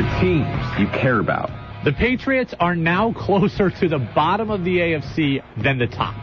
the teams you care about. The Patriots are now closer to the bottom of the AFC than the top.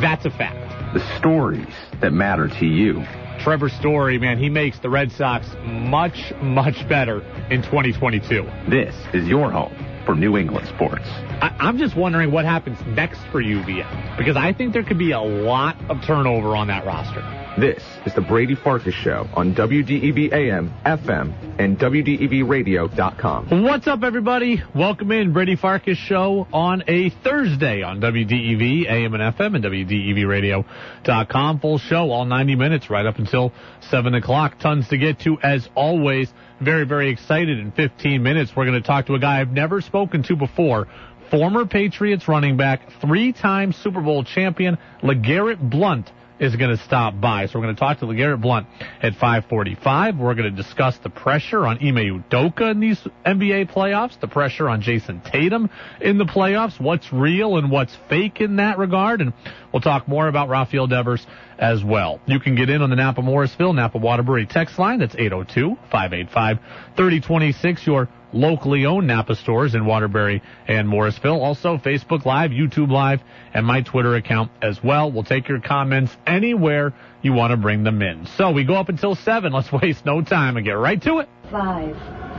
That's a fact. The stories that matter to you. Trevor Story, man, he makes the Red Sox much, much better in 2022. This is your home for New England sports. I'm just wondering what happens next for UVM, because I think there could be a lot of turnover on that roster. This is the Brady Farkas Show on WDEV AM, FM, and WDEVradio.com. What's up, everybody? Welcome in, Brady Farkas Show on a Thursday on WDEV AM and FM and WDEVradio.com. Full show, all 90 minutes, right up until 7 o'clock. Tons to get to, as always. Very, very excited. In 15 minutes, we're going to talk to a guy I've never spoken to before, former Patriots running back, three-time Super Bowl champion, LeGarrette Blount is going to stop by. So we're going to talk to LeGarrette Blount at 5:45. We're going to discuss the pressure on Ime Udoka in these NBA playoffs, the pressure on Jayson Tatum in the playoffs, what's real and what's fake in that regard, and we'll talk more about Rafael Devers as well. You can get in on the Napa Morrisville, Napa Waterbury text line. That's 802-585-3026. Your locally owned Napa stores in Waterbury and Morrisville. Also, Facebook Live, YouTube Live, and my Twitter account as well. We'll take your comments anywhere you want to bring them in. So we go up until 7. Let's waste no time and get right to it. 5,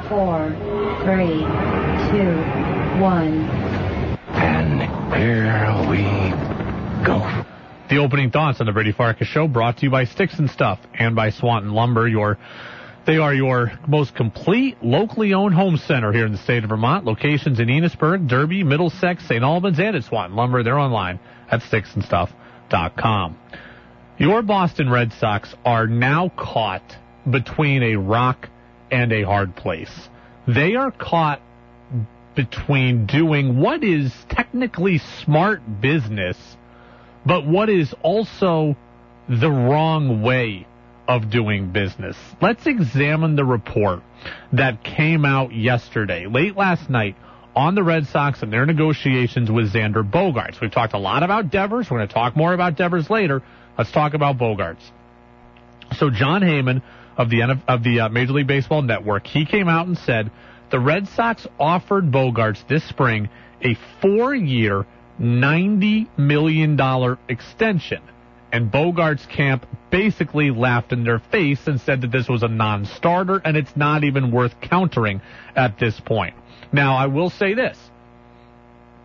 4, 3, 2, 1. And here we go. The opening thoughts on the Brady Farkas Show brought to you by Sticks and Stuff and by Swanton Lumber, They are your most complete locally owned home center here in the state of Vermont. Locations in Enosburg, Derby, Middlesex, St. Albans, and at Swanton Lumber. They're online at sticksandstuff.com. Your Boston Red Sox are now caught between a rock and a hard place. They are caught between doing what is technically smart business, but what is also the wrong way of doing business. Let's examine the report that came out yesterday, late last night, on the Red Sox and their negotiations with Xander Bogaerts. We've talked a lot about Devers. We're going to talk more about Devers later. Let's talk about Bogaerts. So John Heyman of the Major League Baseball Network, he came out and said the Red Sox offered Bogaerts this spring a 4-year, $90 million extension. And Bogaerts' camp basically laughed in their face and said that this was a non-starter and it's not even worth countering at this point. Now, I will say this.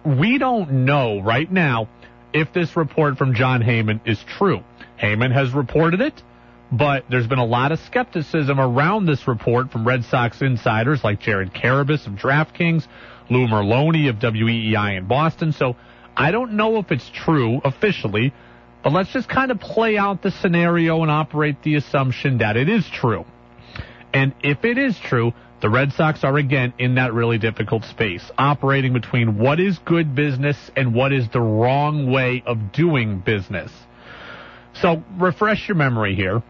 We don't know right now if this report from John Heyman is true. Heyman has reported it, but there's been a lot of skepticism around this report from Red Sox insiders like Jared Carabas of DraftKings, Lou Merlone of WEEI in Boston. So I don't know if it's true officially, but let's just kind of play out the scenario and operate the assumption that it is true. And if it is true, the Red Sox are again in that really difficult space, operating between what is good business and what is the wrong way of doing business. So refresh your memory here.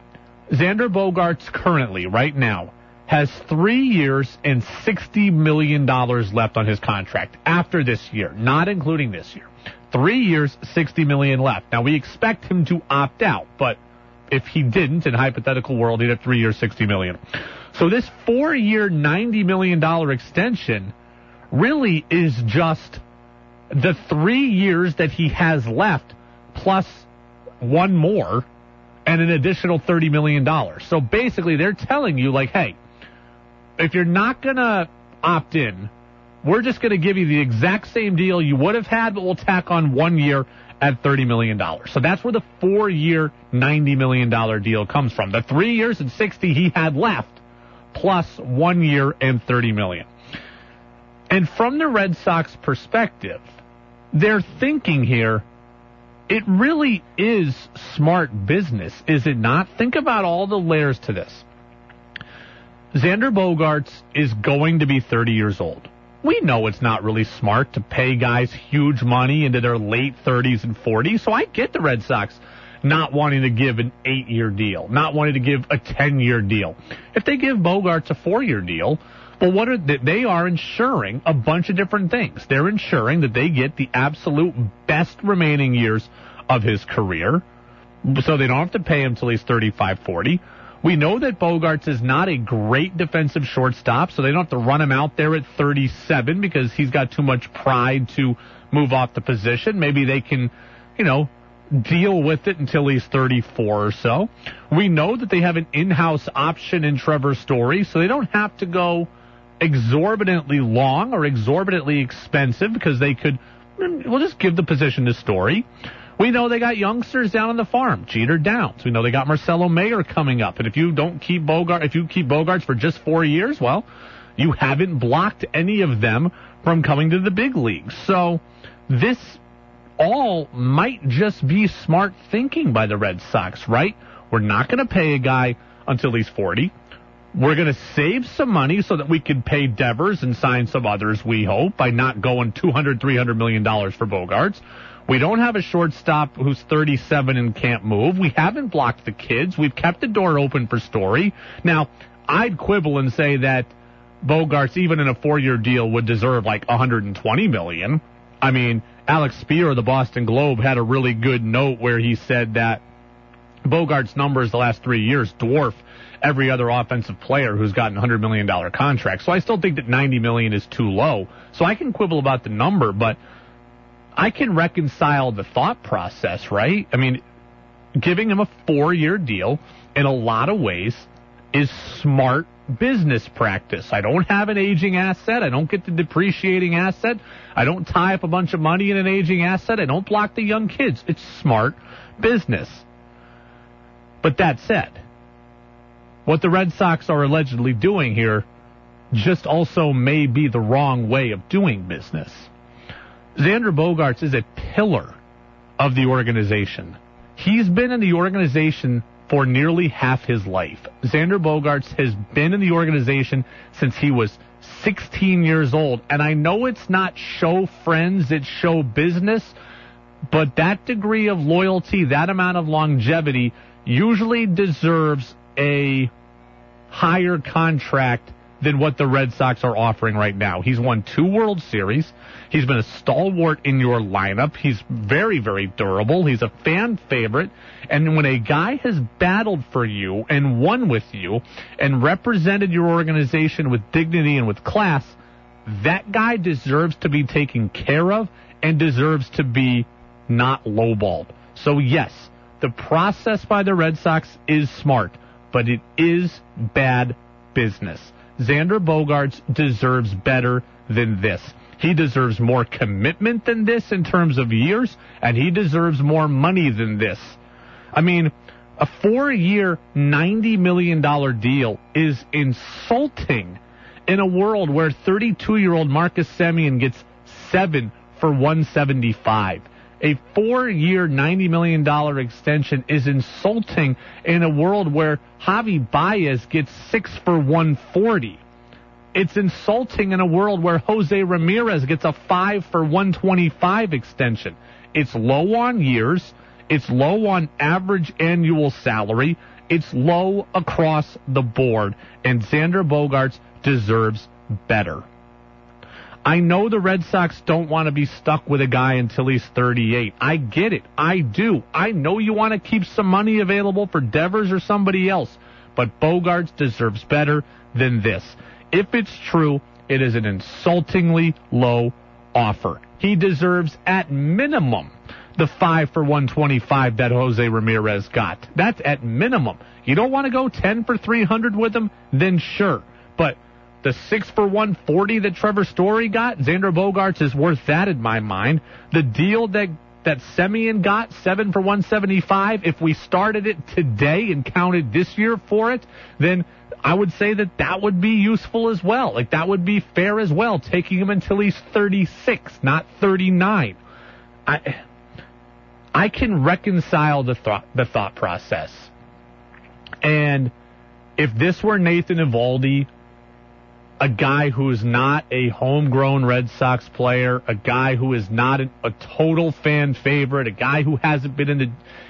Xander Bogaerts currently, right now, has 3 years and $60 million left on his contract after this year, not including this year. 3 years, $60 million left. Now, we expect him to opt out, but if he didn't, in a hypothetical world, he'd have 3 years, $60 million. So this 4-year, $90 million extension really is just the 3 years that he has left plus one more and an additional $30 million. So basically, they're telling you, like, hey, if you're not going to opt in, we're just going to give you the exact same deal you would have had, but we'll tack on 1 year at $30 million. So that's where the 4-year, $90 million deal comes from. The 3 years and 60 he had left, plus 1 year and $30 million. And from the Red Sox perspective, their thinking here, it really is smart business, is it not? Think about all the layers to this. Xander Bogaerts is going to be 30 years old. We know it's not really smart to pay guys huge money into their late 30s and 40s, so I get the Red Sox not wanting to give an 8-year deal, not wanting to give a 10-year deal. If they give Bogaerts a 4-year deal, well, what are they are ensuring a bunch of different things. They're ensuring that they get the absolute best remaining years of his career, so they don't have to pay him till he's 35, 40. We know that Bogaerts is not a great defensive shortstop, so they don't have to run him out there at 37 because he's got too much pride to move off the position. Maybe they can, you know, deal with it until he's 34 or so. We know that they have an in-house option in Trevor Story, so they don't have to go exorbitantly long or exorbitantly expensive because they could, we'll just give the position to Story. We know they got youngsters down on the farm, Jeter Downs. We know they got Marcelo Mayer coming up. And if you don't keep Bogaerts, if you keep Bogaerts for just 4 years, well, you haven't blocked any of them from coming to the big leagues. So this all might just be smart thinking by the Red Sox, right? We're not going to pay a guy until he's 40. We're going to save some money so that we can pay Devers and sign some others, we hope, by not going $200, $300 million for Bogaerts. We don't have a shortstop who's 37 and can't move. We haven't blocked the kids. We've kept the door open for Story. Now, I'd quibble and say that Bogaerts, even in a 4-year deal, would deserve like $120 million. I mean, Alex Speer of the Boston Globe had a really good note where he said that Bogaerts' numbers the last 3 years dwarf every other offensive player who's gotten $100 million contracts. So I still think that $90 million is too low. So I can quibble about the number, but I can reconcile the thought process, right? I mean, giving him a 4-year deal in a lot of ways is smart business practice. I don't have an aging asset. I don't get the depreciating asset. I don't tie up a bunch of money in an aging asset. I don't block the young kids. It's smart business. But that said, what the Red Sox are allegedly doing here just also may be the wrong way of doing business. Xander Bogaerts is a pillar of the organization. He's been in the organization for nearly half his life. Xander Bogaerts has been in the organization since he was 16 years old. And I know it's not show friends, it's show business, but that degree of loyalty, that amount of longevity usually deserves a higher contract than what the Red Sox are offering right now. He's won 2 World Series. He's been a stalwart in your lineup. He's very, very durable. He's a fan favorite. And when a guy has battled for you and won with you and represented your organization with dignity and with class, that guy deserves to be taken care of and deserves to be not lowballed. So yes, the process by the Red Sox is smart, but it is bad business. Xander Bogaerts deserves better than this. He deserves more commitment than this in terms of years, and he deserves more money than this. I mean, a 4-year, $90 million deal is insulting in a world where 32-year-old Marcus Semien gets 7 for 175. A 4-year, $90 million extension is insulting in a world where Javi Baez gets 6 for 140. It's insulting in a world where Jose Ramirez gets a 5 for 125 extension. It's low on years. It's low on average annual salary. It's low across the board. And Xander Bogaerts deserves better. I know the Red Sox don't want to be stuck with a guy until he's 38. I get it. I do. I know you want to keep some money available for Devers or somebody else, but Bogaerts deserves better than this. If it's true, it is an insultingly low offer. He deserves at minimum the 5 for 125 that Jose Ramirez got. That's at minimum. You don't want to go 10 for 300 with him? Then sure. But the 6 for 140 that Trevor Story got, Xander Bogaerts is worth that in my mind. The deal that Semien got, 7 for 175, if we started it today and counted this year for it, then I would say that would be useful as well. Like, that would be fair as well, taking him until he's 36, not 39. I can reconcile the thought process. And if this were Nathan Eovaldi, a guy who is not a homegrown Red Sox player, a guy who is not a total fan favorite, a guy who hasn't been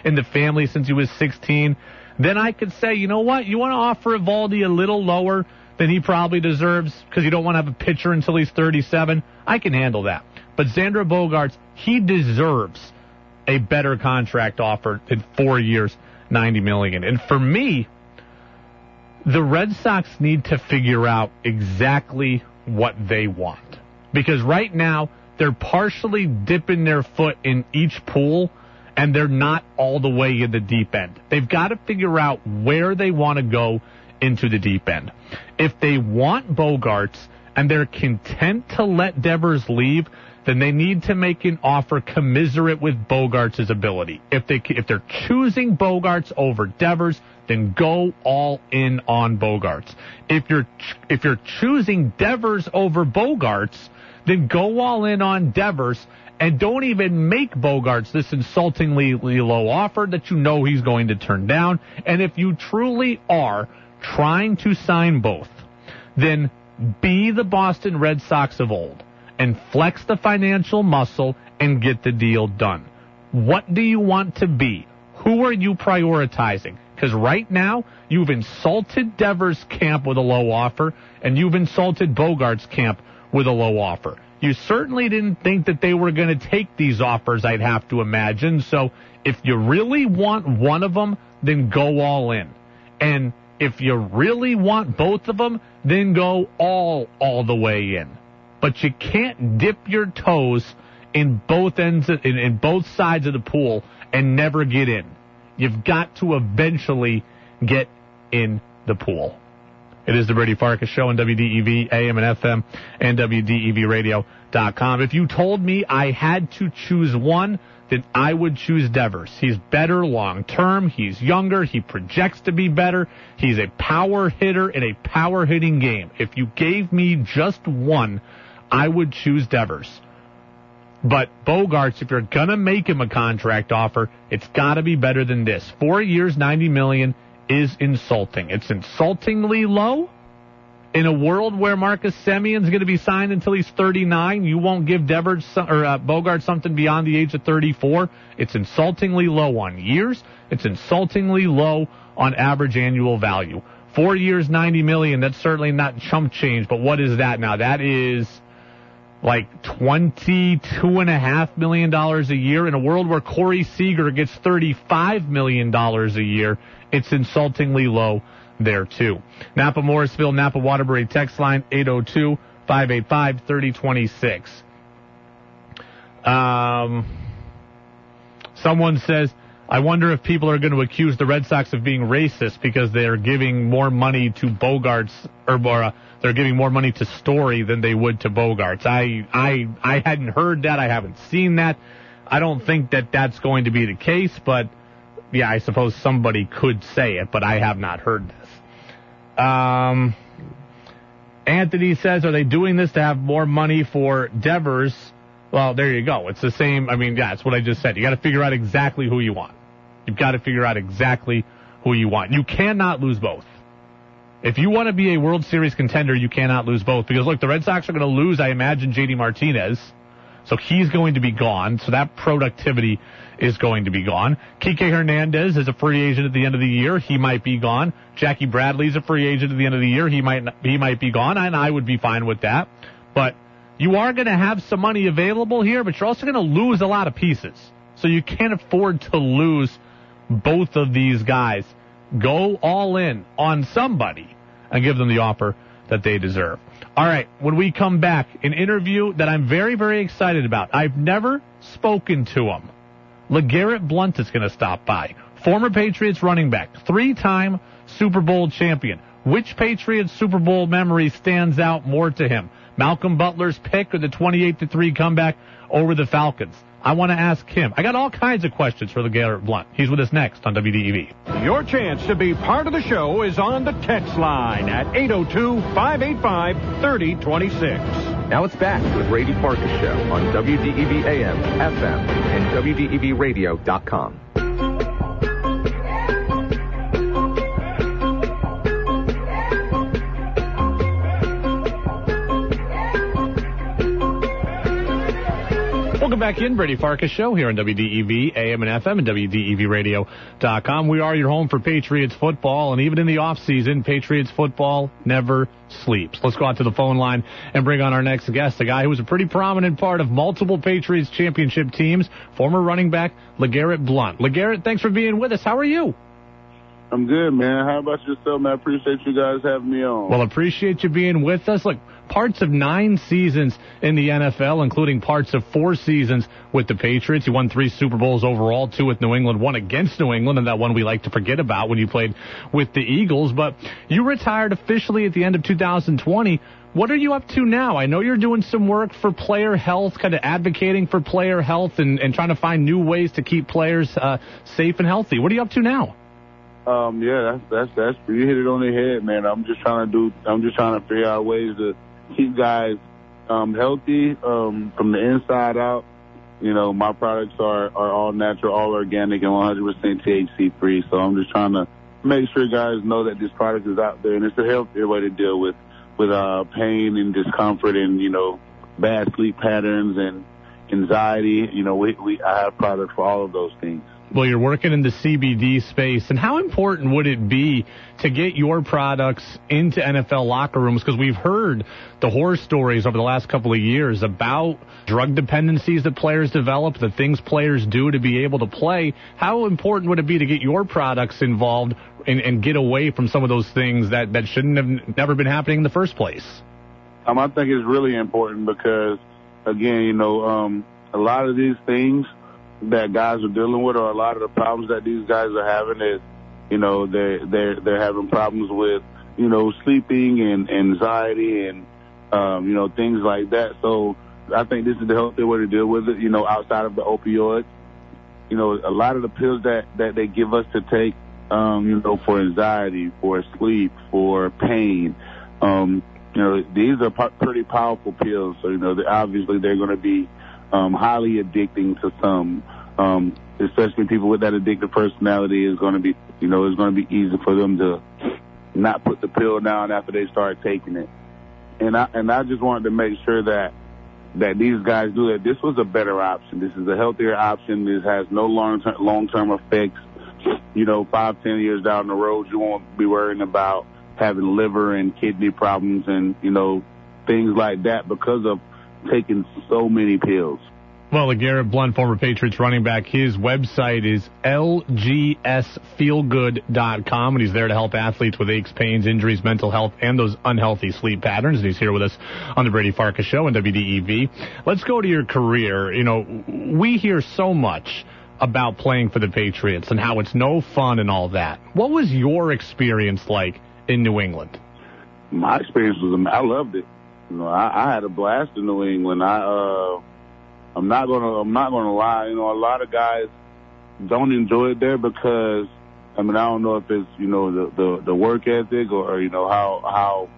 in the family since he was 16, then I could say, you know what, you want to offer Eovaldi a little lower than he probably deserves because you don't want to have a pitcher until he's 37. I can handle that. But Xander Bogaerts, he deserves a better contract offer in 4 years, $90 million. And for me, The Red Sox need to figure out exactly what they want, because right now they're partially dipping their foot in each pool and they're not all the way in the deep end. They've got to figure out where they want to go into the deep end. If they want Bogaerts and they're content to let Devers leave, then they need to make an offer commiserate with Bogaerts' ability. If they're choosing Bogaerts over Devers, then go all in on Bogaerts. If you're choosing Devers over Bogaerts, then go all in on Devers and don't even make Bogaerts this insultingly low offer that you know he's going to turn down. And if you truly are trying to sign both, then be the Boston Red Sox of old and flex the financial muscle and get the deal done. What do you want to be? Who are you prioritizing? Because right now, you've insulted Devers' camp with a low offer, and you've insulted Bogaerts' camp with a low offer. You certainly didn't think that they were going to take these offers, I'd have to imagine. So if you really want one of them, then go all in. And if you really want both of them, then go all the way in. But you can't dip your toes in both ends, in both sides of the pool and never get in. You've got to eventually get in the pool. It is the Brady Farkas Show on WDEV, AM and FM, and WDEVradio.com. If you told me I had to choose one, then I would choose Devers. He's better long term. He's younger. He projects to be better. He's a power hitter in a power hitting game. If you gave me just one, I would choose Devers. But Bogaerts, if you're going to make him a contract offer, it's got to be better than this. 4 years, $90 million is insulting. It's insultingly low. In a world where Marcus Semien's going to be signed until he's 39, you won't give Devers or Bogaerts something beyond the age of 34. It's insultingly low on years. It's insultingly low on average annual value. 4 years, $90 million, that's certainly not chump change, but what is that now? That is like $22.5 million a year. In a world where Corey Seager gets $35 million a year, it's insultingly low there, too. Napa Morrisville, Napa Waterbury text line, 802-585-3026. Someone says, I wonder if people are going to accuse the Red Sox of being racist because they are giving more money to Bogaerts, they're giving more money to Story than they would to Bogaerts. I hadn't heard that. I haven't seen that. I don't think that that's going to be the case, but yeah, I suppose somebody could say it, but I have not heard this. Anthony says, are they doing this to have more money for Devers? Well, there you go. It's the same. I mean, yeah, it's what I just said. You got to figure out exactly who you want. You've got to figure out exactly who you want. You cannot lose both. If you want to be a World Series contender, you cannot lose both. Because, look, the Red Sox are going to lose, I imagine, J.D. Martinez. So he's going to be gone. So that productivity is going to be gone. Kike Hernandez is a free agent at the end of the year. He might be gone. Jackie Bradley's a free agent at the end of the year. He might be gone, and I would be fine with that. But you are going to have some money available here, but you're also going to lose a lot of pieces. So you can't afford to lose both of these guys. Go all in on somebody and give them the offer that they deserve. All right, when we come back, an interview that I'm very, very excited about. I've never spoken to him. LeGarrette Blount is going to stop by. Former Patriots running back, three-time Super Bowl champion. Which Patriots Super Bowl memory stands out more to him? Malcolm Butler's pick or the 28-3 comeback over the Falcons? I want to ask him. I got all kinds of questions for LeGarrette Blount. He's with us next on WDEV. Your chance to be part of the show is on the text line at 802-585-3026. Now it's back to the Brady Farkas Show on WDEV AM, FM, and WDEVradio.com. Welcome back in, Brady Farkas Show here on WDEV, AM and FM, and WDEVradio.com. We are your home for Patriots football, and even in the offseason, Patriots football never sleeps. Let's go out to the phone line and bring on our next guest, a guy who was a pretty prominent part of multiple Patriots championship teams, former running back LeGarrette Blount. LeGarrette, thanks for being with us. How are you? I'm good, man. How about yourself, man? I appreciate you guys having me on. Well, appreciate you being with us. Look, parts of 9 seasons in the NFL, including parts of 4 seasons with the Patriots. You won 3 Super Bowls overall, 2 with New England, 1 against New England, and that one we like to forget about when you played with the Eagles. But you retired officially at the end of 2020. What are you up to now? I know you're doing some work for player health, kind of advocating for player health and trying to find new ways to keep players safe and healthy. What are you up to now? Yeah, that's you hit it on the head, man. I'm just trying to figure out ways to keep guys healthy from the inside out. You know, my products are all natural, all organic, and 100% THC free. So I'm just trying to make sure guys know that this product is out there, and it's a healthier way to deal with pain and discomfort, and you know, bad sleep patterns and anxiety. You know, I have products for all of those things. Well, you're working in the CBD space, and how important would it be to get your products into NFL locker rooms? Because we've heard the horror stories over the last couple of years about drug dependencies that players develop, the things players do to be able to play. How important would it be to get your products involved and get away from some of those things that shouldn't have never been happening in the first place? I think it's really important because, again, you know, a lot of these things that guys are dealing with, or a lot of the problems that these guys are having is, you know, they're having problems with, you know, sleeping and anxiety and, you know, things like that. So I think this is the healthy way to deal with it, you know, outside of the opioids. You know, a lot of the pills that they give us to take, you know, for anxiety, for sleep, for pain, you know, these are pretty powerful pills. So, you know, obviously they're going to be highly addicting to some, especially people with that addictive personality. Is going to be, you know, it's going to be easy for them to not put the pill down after they start taking it. And I just wanted to make sure that these guys knew that this was a better option. This is a healthier option. This has no long-term effects. You know, 5-10 years down the road, you won't be worrying about having liver and kidney problems and, you know, things like that because of taking so many pills. Well, LeGarrette Blount, former Patriots running back, his website is lgsfeelgood.com, and he's there to help athletes with aches, pains, injuries, mental health, and those unhealthy sleep patterns. And he's here with us on the Brady Farkas Show on WDEV. Let's go to your career. You know, we hear so much about playing for the Patriots and how it's no fun and all that. What was your experience like in New England? My experience was, I loved it. You know, I had a blast in New England. I'm not gonna lie. You know, a lot of guys don't enjoy it there because, I mean, I don't know if it's, you know, the work ethic or, you know, how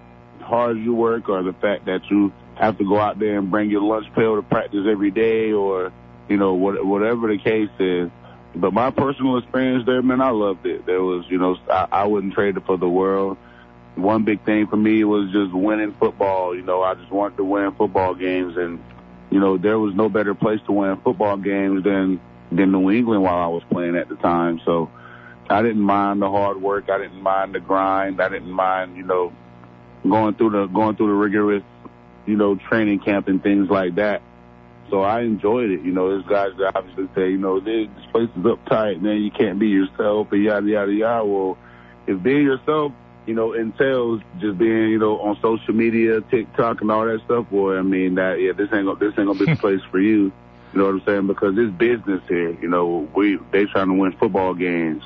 hard you work, or the fact that you have to go out there and bring your lunch pail to practice every day, or, you know, whatever the case is. But my personal experience there, man, I loved it. There was, you know, I wouldn't trade it for the world. One big thing for me was just winning football. You know, I just wanted to win football games, and, you know, there was no better place to win football games than New England while I was playing at the time. So I didn't mind the hard work. I didn't mind the grind. I didn't mind, you know, going through the rigorous, you know, training camp and things like that. So I enjoyed it. You know, there's guys that obviously say, you know, this place is uptight, man. You can't be yourself, and yada, yada, yada. Well, if being yourself, you know, entails just being, you know, on social media, TikTok, and all that stuff. Well, I mean, this ain't gonna be the place for you. You know what I'm saying? Because it's business here. You know, they trying to win football games.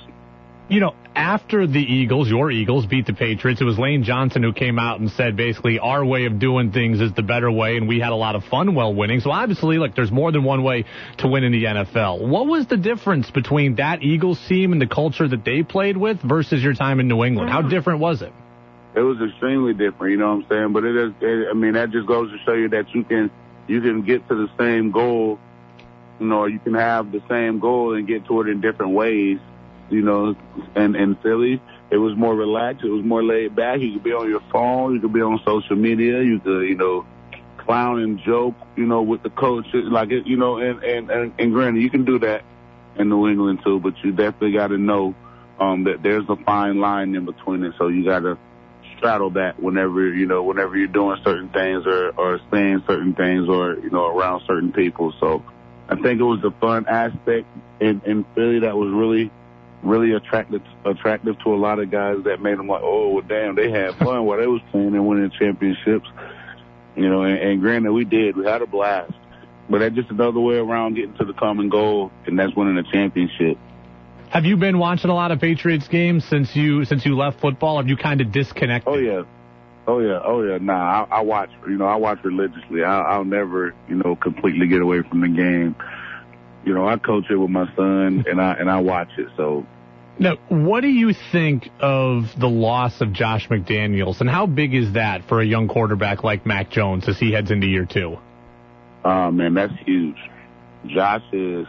You know, after the Eagles, your Eagles beat the Patriots, it was Lane Johnson who came out and said basically our way of doing things is the better way, and we had a lot of fun while winning. So obviously, look, there's more than one way to win in the NFL. What was the difference between that Eagles team and the culture that they played with versus your time in New England? How different was it? It was extremely different, you know what I'm saying? But it is, I mean, that just goes to show you that you can get to the same goal, you know, you can have the same goal and get to it in different ways. You know, and in Philly, it was more relaxed. It was more laid back. You could be on your phone. You could be on social media. You could, you know, clown and joke, you know, with the coaches. Like, it, you know, and granted, you can do that in New England too, but you definitely got to know that there's a fine line in between it. So you got to straddle that whenever you're doing certain things or saying certain things or, you know, around certain people. So I think it was the fun aspect in Philly that was really really attractive to a lot of guys that made them like, oh, damn, they had fun while they was playing and winning championships. You know, and granted, we did. We had a blast. But that's just another way around getting to the common goal, and that's winning a championship. Have you been watching a lot of Patriots games since you left football? Have you kind of disconnected? Oh yeah. Nah, I watch. You know, I watch religiously. I'll never, you know, completely get away from the game. You know, I coach it with my son, and I watch it. So. Now, what do you think of the loss of Josh McDaniels, and how big is that for a young quarterback like Mac Jones as he heads into year two? Oh, man, that's huge. Josh is,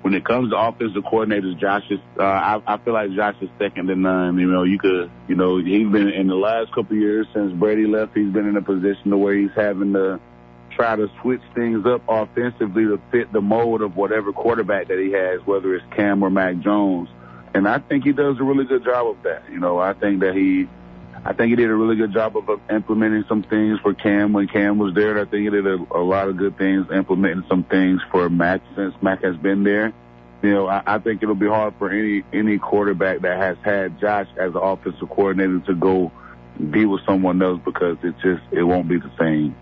when it comes to offensive coordinators, Josh is, I feel like Josh is second to none. You know, he's been in the last couple of years since Brady left, he's been in a position to where he's having to try to switch things up offensively to fit the mold of whatever quarterback that he has, whether it's Cam or Mac Jones. And I think he does a really good job of that. You know, I think he did a really good job of implementing some things for Cam when Cam was there. I think he did a lot of good things, implementing some things for Mac since Mac has been there. You know, I think it'll be hard for any quarterback that has had Josh as an offensive coordinator to go be with someone else because it won't be the same.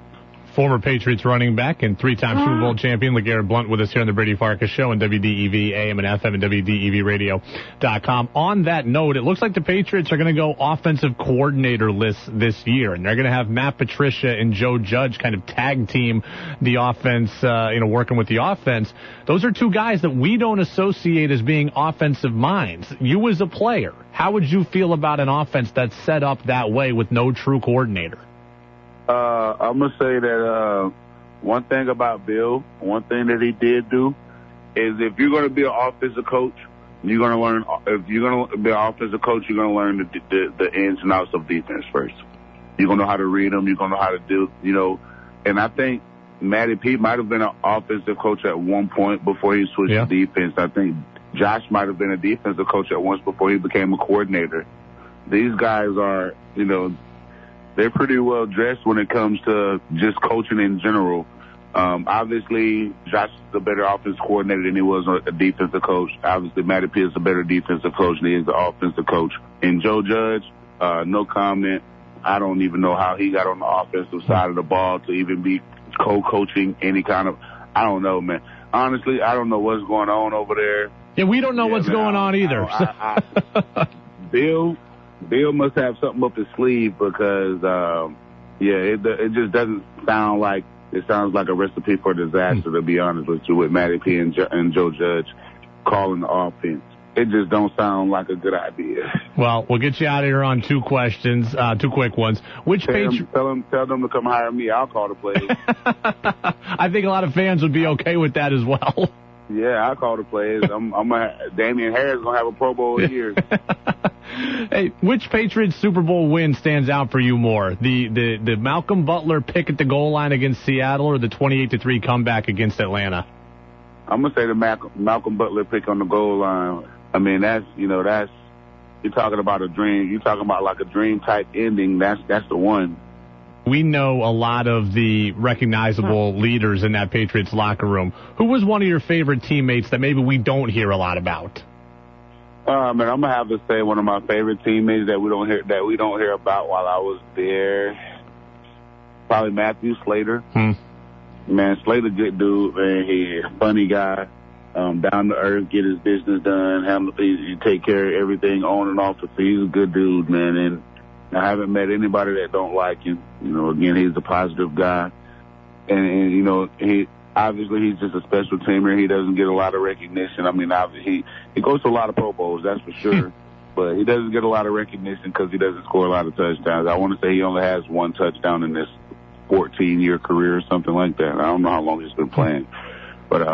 Former Patriots running back and three-time Super Bowl champion LeGarrette Blount with us here on the Brady Farkas Show on WDEV AM and FM and WDEVradio.com. On that note, it looks like the Patriots are going to go offensive coordinator list this year, and they're going to have Matt Patricia and Joe Judge kind of tag team the offense, working with the offense. Those are two guys that we don't associate as being offensive minds. You as a player, how would you feel about an offense that's set up that way with no true coordinator? I'm going to say that one thing about Bill, one thing that he did do, is if you're going to be an offensive coach, you're going to learn the ins and outs of defense first. You're going to know how to read them. You're going to know how to do, you know. And I think Matty P might have been an offensive coach at one point before he switched to defense. I think Josh might have been a defensive coach at once before he became a coordinator. These guys are, you know, they're pretty well dressed when it comes to just coaching in general. Obviously, Josh is a better offensive coordinator than he was a defensive coach. Obviously, Matty P is a better defensive coach than he is the offensive coach. And Joe Judge, no comment. I don't even know how he got on the offensive side of the ball to even be co-coaching any kind of – I don't know, man. Honestly, I don't know what's going on over there. Yeah, we don't know what's going on either. Bill must have something up his sleeve because, it just doesn't sound like it sounds like a recipe for disaster. To be honest with you, with Matty P and Joe Judge calling the offense, it just don't sound like a good idea. Well, we'll get you out of here on two questions, two quick ones. Which tell them to come hire me. I'll call the plays. I think a lot of fans would be okay with that as well. Yeah, I'll call the plays. Damian Harris gonna have a Pro Bowl year. Hey, which Patriots Super Bowl win stands out for you more? The Malcolm Butler pick at the goal line against Seattle, or the 28-3 comeback against Atlanta? I'm gonna say the Malcolm Butler pick on the goal line. I mean, that's you're talking about a dream. You're talking about like a dream type ending. That's the one. We know a lot of the recognizable leaders in that Patriots locker room. Who was one of your favorite teammates that maybe we don't hear a lot about? And I'm gonna have to say one of my favorite teammates that we don't hear about while I was there, probably Matthew Slater. Man, Slater, good dude. Man, he's a funny guy, down to earth, get his business done, handle things, you take care of everything on and off the field. He's a good dude, man, and I haven't met anybody that don't like him. You know, again, he's a positive guy. And you know, he's just a special teamer. He doesn't get a lot of recognition. I mean, he goes to a lot of Pro Bowls, that's for sure. But he doesn't get a lot of recognition because he doesn't score a lot of touchdowns. I want to say he only has one touchdown in his 14-year career or something like that. I don't know how long he's been playing. But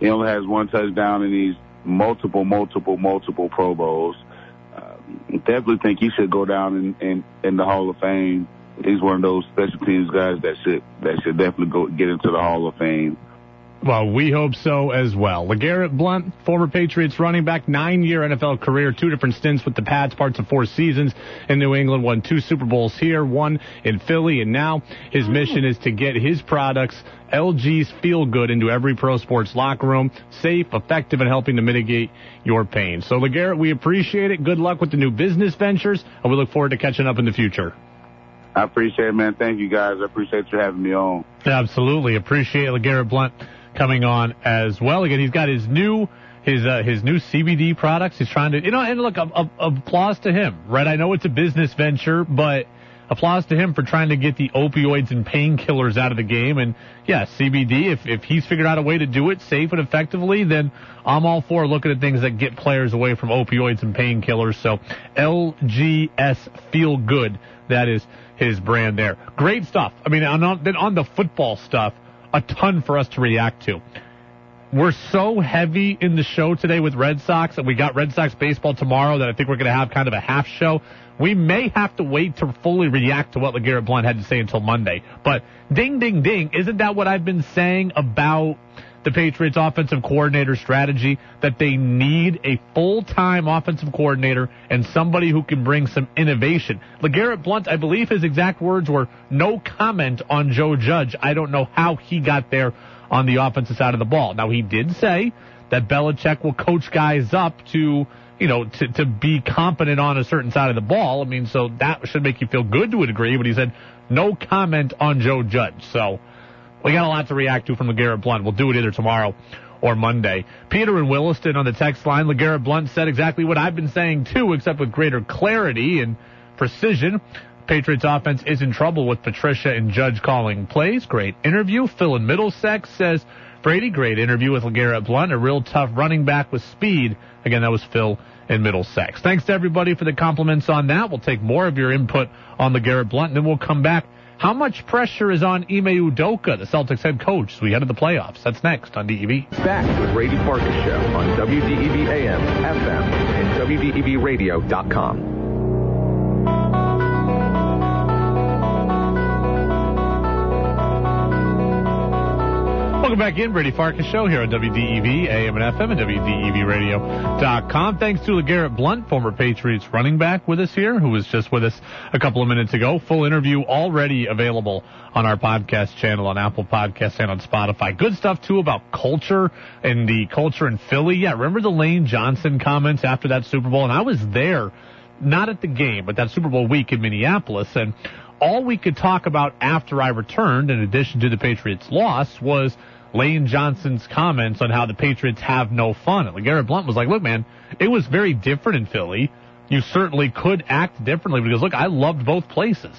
he only has one touchdown and he's multiple Pro Bowls. Definitely think he should go down in the Hall of Fame. He's one of those special teams guys that should definitely go get into the Hall of Fame. Well, we hope so as well. LeGarrette Blount, former Patriots running back, 9-year NFL career, 2 different stints with the Pats, parts of 4 seasons in New England, won 2 Super Bowls here, 1 in Philly, and now his mission is to get his products, LG's Feel Good, into every pro sports locker room, safe, effective, and helping to mitigate your pain. So, LeGarrette, we appreciate it. Good luck with the new business ventures, and we look forward to catching up in the future. I appreciate it, man. Thank you, guys. I appreciate you having me on. Absolutely. Appreciate LeGarrette Blount coming on as well. Again, he's got his new CBD products. He's trying to, and look, applause to him, right? I know it's a business venture, but applause to him for trying to get the opioids and painkillers out of the game. And yeah, CBD, if he's figured out a way to do it safe and effectively, then I'm all for looking at things that get players away from opioids and painkillers. So LGS Feel Good, that is his brand there. Great stuff. I mean, on the football stuff, a ton for us to react to. We're so heavy in the show today with Red Sox, and we got Red Sox baseball tomorrow, that I think we're going to have kind of a half show. We may have to wait to fully react to what LeGarrette Blount had to say until Monday. But ding, ding, ding, isn't that what I've been saying about the Patriots offensive coordinator strategy, that they need a full-time offensive coordinator and somebody who can bring some innovation? LeGarrette Blount, I believe his exact words were, "No comment on Joe Judge. I don't know how he got there on the offensive side of the ball." Now, he did say that Belichick will coach guys up to be competent on a certain side of the ball. I mean, so that should make you feel good to a degree, but he said, "No comment on Joe Judge." So we got a lot to react to from LeGarrette Blount. We'll do it either tomorrow or Monday. Peter and Williston on the text line. LeGarrette Blount said exactly what I've been saying too, except with greater clarity and precision. Patriots offense is in trouble with Patricia and Judge calling plays. Great interview. Phil in Middlesex says, "Brady, great interview with LeGarrette Blount. A real tough running back with speed." Again, that was Phil in Middlesex. Thanks to everybody for the compliments on that. We'll take more of your input on LeGarrette Blount, and then we'll come back. How much pressure is on Ime Udoka, the Celtics head coach, as we head to the playoffs? That's next on DEV. Back to the Brady Parker Show on WDEV AM, FM, and WDEVradio.com. Welcome back in, Brady Farkas Show here on WDEV, AM and FM, and WDEVradio.com. Thanks to LeGarrette Blount, former Patriots running back with us here, who was just with us a couple of minutes ago. Full interview already available on our podcast channel, on Apple Podcasts and on Spotify. Good stuff, too, about culture and the culture in Philly. Yeah, remember the Lane Johnson comments after that Super Bowl? And I was there, not at the game, but that Super Bowl week in Minneapolis, and all we could talk about after I returned, in addition to the Patriots' loss, was Lane Johnson's comments on how the Patriots have no fun. And LeGarrette Blount was like, "Look, man, it was very different in Philly. You certainly could act differently." Because, look, I loved both places.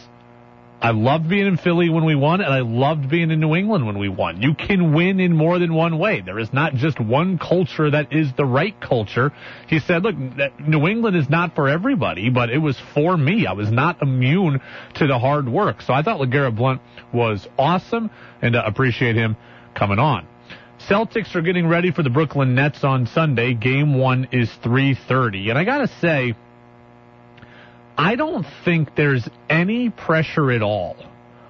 I loved being in Philly when we won, and I loved being in New England when we won. You can win in more than one way. There is not just one culture that is the right culture. He said, look, New England is not for everybody, but it was for me. I was not immune to the hard work. So I thought LeGarrette Blount was awesome, and appreciate him coming on. Celtics are getting ready for the Brooklyn Nets on Sunday. Game 1 is 3:30. And I got to say, I don't think there's any pressure at all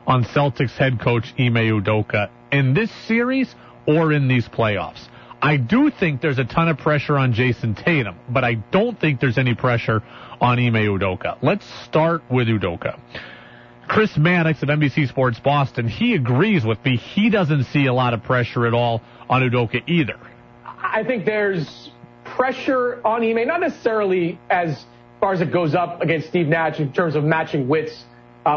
on Celtics head coach Ime Udoka in this series or in these playoffs. I do think there's a ton of pressure on Jayson Tatum, but I don't think there's any pressure on Ime Udoka. Let's start with Udoka. Chris Mannix of NBC Sports Boston, he agrees with me. He doesn't see a lot of pressure at all on Udoka either. I think there's pressure on Ime, not necessarily as far as it goes up against Steve Nash in terms of matching wits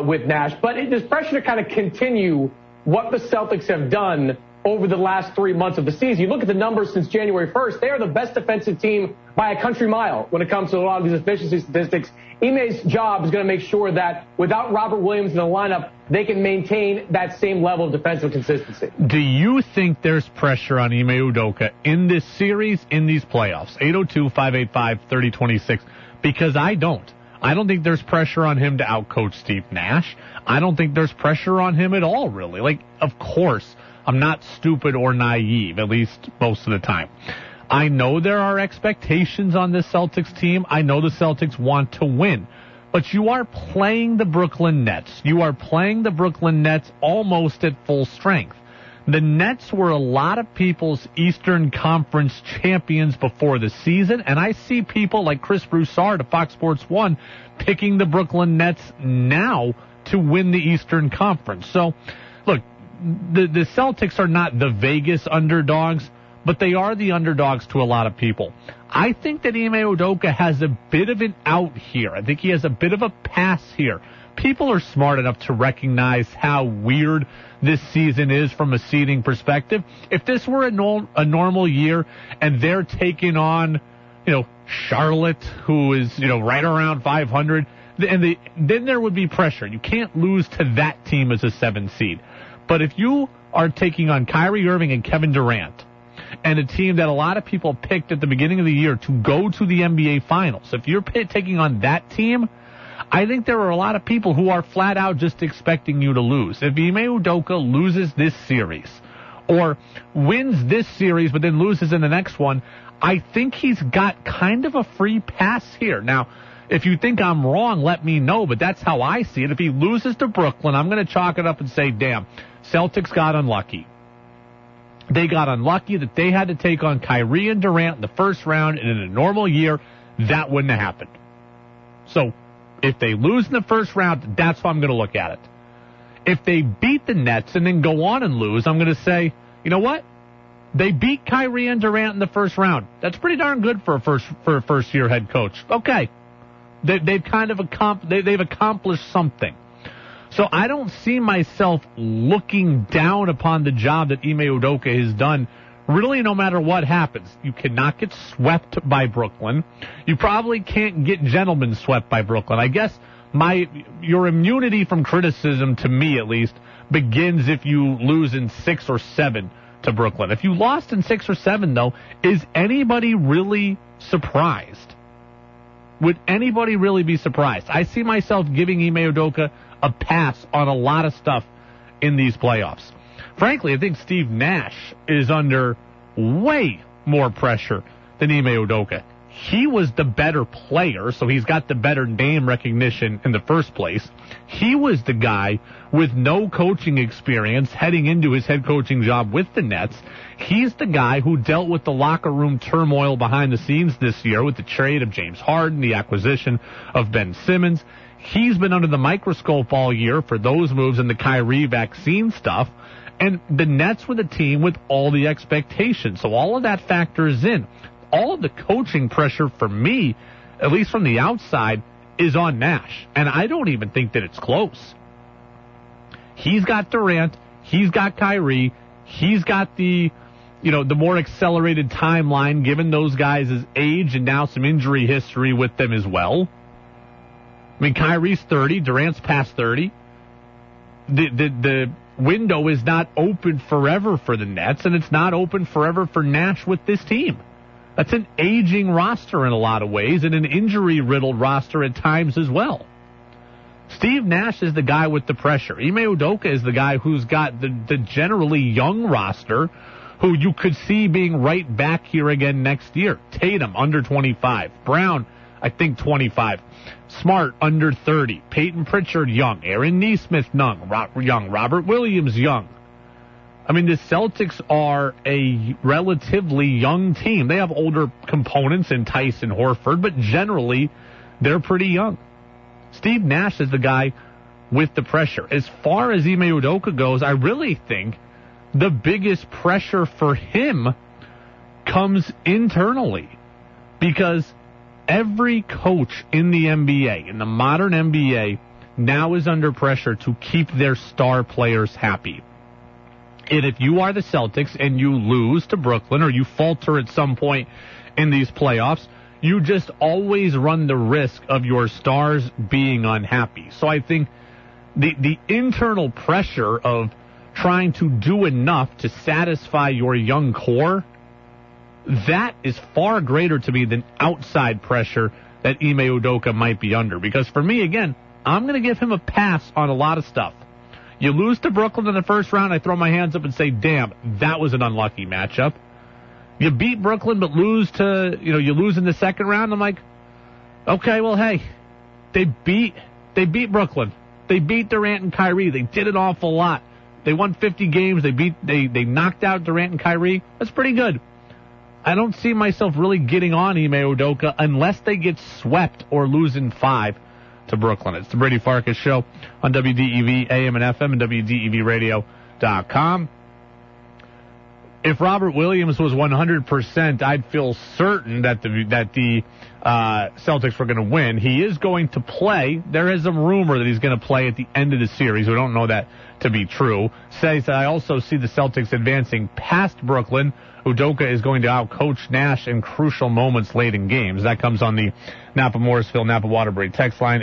with Nash, but there's pressure to kind of continue what the Celtics have done over the last 3 months of the season. You look at the numbers since January 1st, they are the best defensive team by a country mile when it comes to a lot of these efficiency statistics. Ime's job is going to make sure that without Robert Williams in the lineup, they can maintain that same level of defensive consistency. Do you think there's pressure on Ime Udoka in this series, in these playoffs? 802-585-3026. Because I don't. I don't think there's pressure on him to outcoach Steve Nash. I don't think there's pressure on him at all, really. Like, of course, I'm not stupid or naive, at least most of the time. I know there are expectations on this Celtics team. I know the Celtics want to win. But you are playing the Brooklyn Nets. You are playing the Brooklyn Nets almost at full strength. The Nets were a lot of people's Eastern Conference champions before the season, and I see people like Chris Broussard of Fox Sports 1 picking the Brooklyn Nets now to win the Eastern Conference. So, look, the Celtics are not the Vegas underdogs, but they are the underdogs to a lot of people. I think that Ime Udoka has a bit of an out here. I think he has a bit of a pass here. People are smart enough to recognize how weird this season is from a seeding perspective. If this were a normal year and they're taking on, Charlotte, who is, right around 500, and then there would be pressure. You can't lose to that team as a 7 seed. But if you are taking on Kyrie Irving and Kevin Durant, and a team that a lot of people picked at the beginning of the year to go to the NBA Finals, if you're taking on that team, I think there are a lot of people who are flat out just expecting you to lose. If Ime Udoka loses this series, or wins this series but then loses in the next one, I think he's got kind of a free pass here. Now, if you think I'm wrong, let me know, but that's how I see it. If he loses to Brooklyn, I'm going to chalk it up and say, damn, Celtics got unlucky. They got unlucky that they had to take on Kyrie and Durant in the first round, and in a normal year, that wouldn't have happened. So, if they lose in the first round, that's how I'm going to look at it. If they beat the Nets and then go on and lose, I'm going to say, you know what? They beat Kyrie and Durant in the first round. That's pretty darn good for a first-year head coach. Okay. They've accomplished something. So I don't see myself looking down upon the job that Ime Udoka has done, really, no matter what happens. You cannot get swept by Brooklyn. You probably can't get gentlemen swept by Brooklyn. I guess your immunity from criticism, to me at least, begins if you lose in 6 or 7 to Brooklyn. If you lost in 6 or 7, though, is anybody really surprised? Would anybody really be surprised? I see myself giving Ime Udoka a pass on a lot of stuff in these playoffs. Frankly, I think Steve Nash is under way more pressure than Ime Udoka. He was the better player, so he's got the better name recognition in the first place. He was the guy with no coaching experience heading into his head coaching job with the Nets. He's the guy who dealt with the locker room turmoil behind the scenes this year with the trade of James Harden, the acquisition of Ben Simmons. He's been under the microscope all year for those moves and the Kyrie vaccine stuff. And the Nets were the team with all the expectations. So all of that factors in. All of the coaching pressure for me, at least from the outside, is on Nash. And I don't even think that it's close. He's got Durant. He's got Kyrie. He's got the more accelerated timeline given those guys' age and now some injury history with them as well. I mean, Kyrie's 30. Durant's past 30. The window is not open forever for the Nets, and it's not open forever for Nash with this team. That's an aging roster in a lot of ways, and an injury-riddled roster at times as well. Steve Nash is the guy with the pressure. Ime Udoka is the guy who's got the generally young roster, who you could see being right back here again next year. Tatum, under 25. Brown, I think 25. Smart, under 30. Peyton Pritchard, young. Aaron Nesmith, young. Robert Williams, young. I mean, the Celtics are a relatively young team. They have older components in Tyson Horford, but generally, they're pretty young. Steve Nash is the guy with the pressure. As far as Ime Udoka goes, I really think the biggest pressure for him comes internally, because every coach in the NBA, in the modern NBA, now is under pressure to keep their star players happy. And if you are the Celtics and you lose to Brooklyn, or you falter at some point in these playoffs, you just always run the risk of your stars being unhappy. So I think the internal pressure of trying to do enough to satisfy your young core, that is far greater to me than outside pressure that Ime Udoka might be under. Because for me, again, I'm going to give him a pass on a lot of stuff. You lose to Brooklyn in the first round, I throw my hands up and say, damn, that was an unlucky matchup. You beat Brooklyn but lose in the second round. I'm like, okay, well, hey, they beat Brooklyn. They beat Durant and Kyrie. They did an awful lot. They won 50 games. They knocked out Durant and Kyrie. That's pretty good. I don't see myself really getting on Ime Udoka unless they get swept or lose in 5 to Brooklyn. It's the Brady Farkas Show on WDEV AM and FM and WDEVradio.com. If Robert Williams was 100%, I'd feel certain that the Celtics were going to win. He is going to play. There is a rumor that he's going to play at the end of the series. We don't know that to be true. Says that I also see the Celtics advancing past Brooklyn. Udoka is going to outcoach Nash in crucial moments late in games. That comes on the Napa Morrisville, Napa Waterbury text line,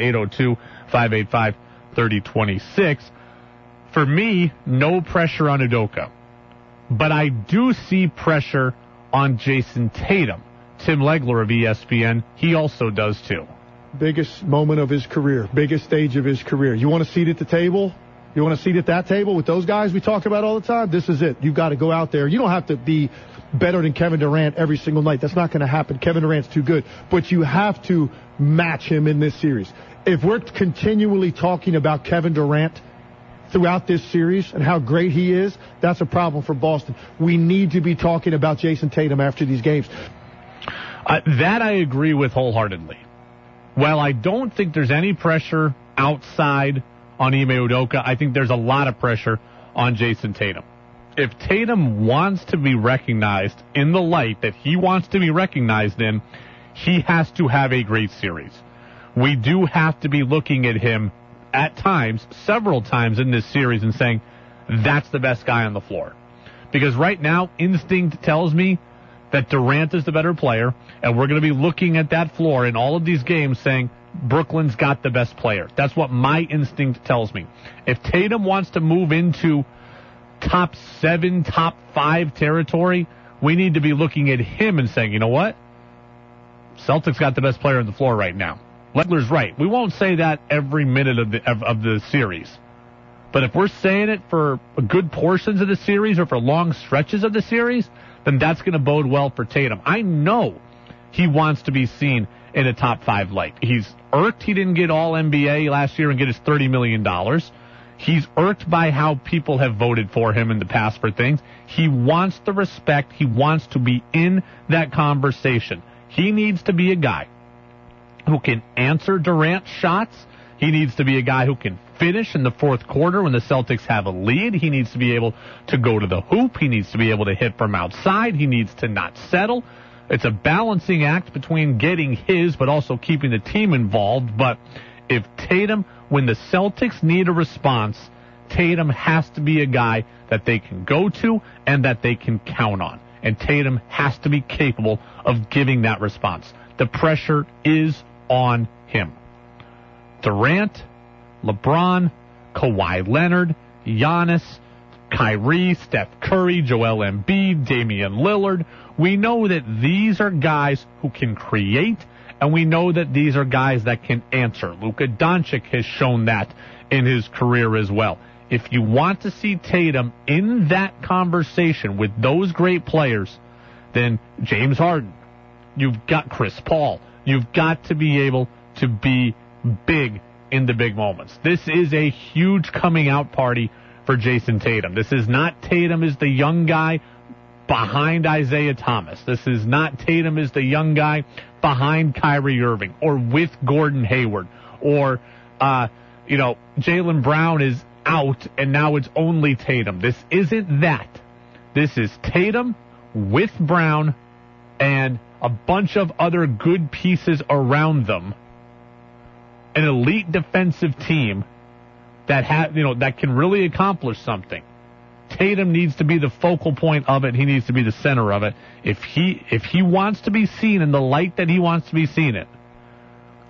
802-585-3026. For me, no pressure on Udoka. But I do see pressure on Jayson Tatum. Tim Legler of ESPN, he also does too. Biggest moment of his career, biggest stage of his career. You want a seat at the table? You want a seat at that table with those guys we talk about all the time? This is it. You've got to go out there. You don't have to be better than Kevin Durant every single night. That's not going to happen. Kevin Durant's too good. But you have to match him in this series. If we're continually talking about Kevin Durant throughout this series and how great he is, that's a problem for Boston. We need to be talking about Jayson Tatum after these games. That I agree with wholeheartedly. While I don't think there's any pressure outside on Ime Udoka, I think there's a lot of pressure on Jayson Tatum. If Tatum wants to be recognized in the light that he wants to be recognized in, he has to have a great series. We do have to be looking at him at times, several times in this series, and saying, that's the best guy on the floor. Because right now, instinct tells me that Durant is the better player, and we're going to be looking at that floor in all of these games saying, Brooklyn's got the best player. That's what my instinct tells me. If Tatum wants to move into top 7, top 5 territory, we need to be looking at him and saying, you know what? Celtics got the best player on the floor right now. Legler's right. We won't say that every minute of the series. But if we're saying it for good portions of the series or for long stretches of the series, then that's going to bode well for Tatum. I know he wants to be seen in a top 5 light. He's irked he didn't get All-NBA last year and get his $30 million. He's irked by how people have voted for him in the past for things. He wants the respect. He wants to be in that conversation. He needs to be a guy who can answer Durant's shots. He needs to be a guy who can finish in the fourth quarter when the Celtics have a lead. He needs to be able to go to the hoop. He needs to be able to hit from outside. He needs to not settle. It's a balancing act between getting his but also keeping the team involved. But if Tatum, when the Celtics need a response, Tatum has to be a guy that they can go to and that they can count on. And Tatum has to be capable of giving that response. The pressure is on him. Durant, LeBron, Kawhi Leonard, Giannis, Kyrie, Steph Curry, Joel Embiid, Damian Lillard. We know that these are guys who can create, and we know that these are guys that can answer. Luka Doncic has shown that in his career as well. If you want to see Tatum in that conversation with those great players, then James Harden, you've got Chris Paul. You've got to be able to be big in the big moments. This is a huge coming out party for Jayson Tatum. This is not Tatum is the young guy behind Isaiah Thomas. This is not Tatum is the young guy behind Kyrie Irving or with Gordon Hayward or, Jaylen Brown is out and now it's only Tatum. This isn't that. This is Tatum with Brown and a bunch of other good pieces around them, an elite defensive team that can really accomplish something. Tatum needs to be the focal point of it. He needs to be the center of it. If he wants to be seen in the light that he wants to be seen in,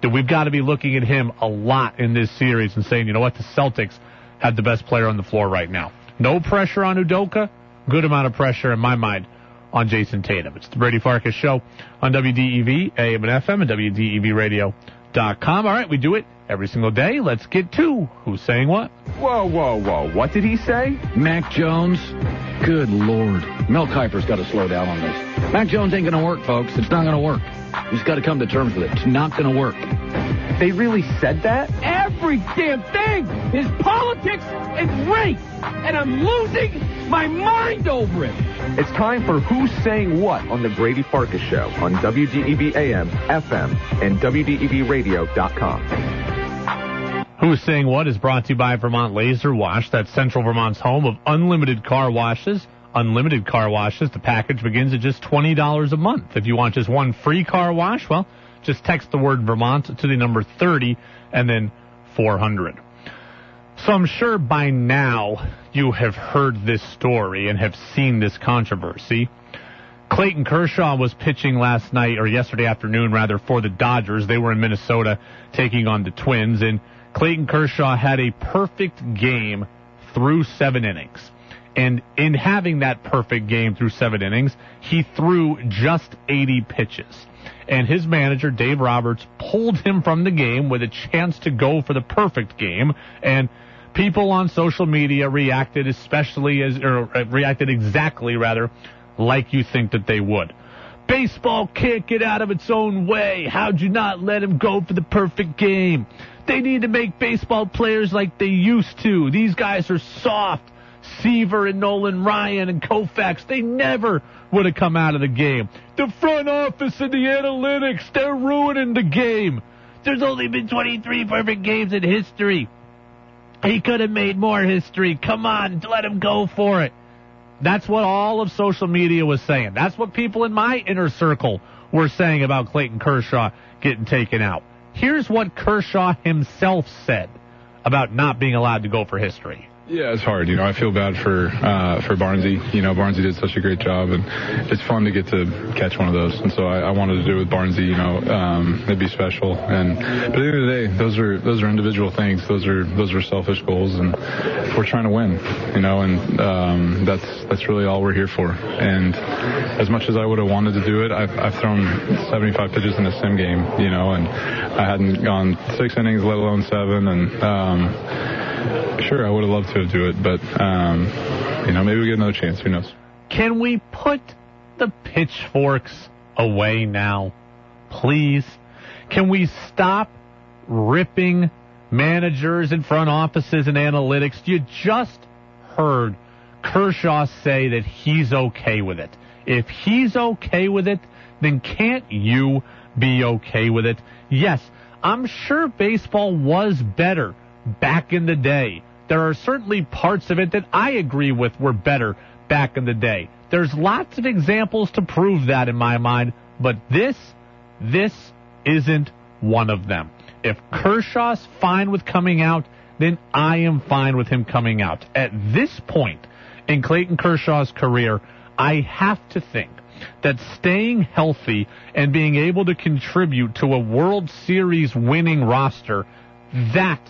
then we've got to be looking at him a lot in this series and saying, you know what, the Celtics have the best player on the floor right now. No pressure on Udoka. Good amount of pressure in my mind on Jayson Tatum. It's the Brady Farkas Show on WDEV, AM and FM, and WDEVradio.com. All right, we do it every single day. Let's get to Who's Saying What. Whoa, whoa, whoa. What did he say? Mac Jones? Good Lord. Mel Kiper's got to slow down on this. Mac Jones ain't going to work, folks. It's not going to work. He's got to come to terms with it. It's not going to work. They really said that? Every every damn thing is politics and race, and I'm losing my mind over it. It's time for Who's Saying What on The Brady Farkas Show on WDEV AM, FM, and WDEVradio.com. Who's Saying What is brought to you by Vermont Laser Wash. That's Central Vermont's home of unlimited car washes. Unlimited car washes. The package begins at just $20 a month. If you want just one free car wash, well, just text the word Vermont to the number 30 and then 400. So I'm sure by now you have heard this story and have seen this controversy. Clayton Kershaw was pitching yesterday afternoon, for the Dodgers. They were in Minnesota taking on the Twins, and Clayton Kershaw had a perfect game through 7 innings. And in having that perfect game through 7 innings, he threw just 80 pitches. And his manager, Dave Roberts, pulled him from the game with a chance to go for the perfect game. And people on social media reacted exactly like you think that they would. Baseball can't get out of its own way. How'd you not let him go for the perfect game? They need to make baseball players like they used to. These guys are soft. Seaver and Nolan Ryan and Koufax, they never would have come out of the game. The front office and the analytics, they're ruining the game. There's only been 23 perfect games in history. He could have made more history. Come on, let him go for it. That's what all of social media was saying. That's what people in my inner circle were saying about Clayton Kershaw getting taken out. Here's what Kershaw himself said about not being allowed to go for history. Yeah, it's hard. You know, I feel bad for Barnsey. You know, Barnsey did such a great job, and it's fun to get to catch one of those. And so I wanted to do it with Barnsey. You know, it'd be special. And but at the end of the day, those are individual things. Those are selfish goals, and we're trying to win. You know, and that's really all we're here for. And as much as I would have wanted to do it, I've thrown 75 pitches in a sim game. You know, and I hadn't gone 6 innings, let alone 7. And sure, I would have loved to do it, but maybe we get another chance. Who knows? Can we put the pitchforks away now, please? Can we stop ripping managers and front offices and analytics? You just heard Kershaw say that he's okay with it. If he's okay with it, then can't you be okay with it? Yes, I'm sure baseball was better back in the day. There are certainly parts of it that I agree with were better back in the day. There's lots of examples to prove that in my mind, but this isn't one of them. If Kershaw's fine with coming out, then I am fine with him coming out. At this point in Clayton Kershaw's career, I have to think that staying healthy and being able to contribute to a World Series winning roster, that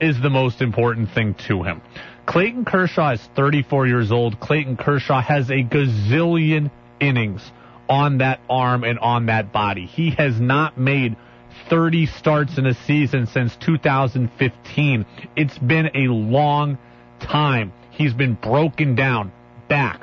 is the most important thing to him. Clayton Kershaw is 34 years old. Clayton Kershaw has a gazillion innings on that arm and on that body. He has not made 30 starts in a season since 2015. It's been a long time. He's been broken down, back,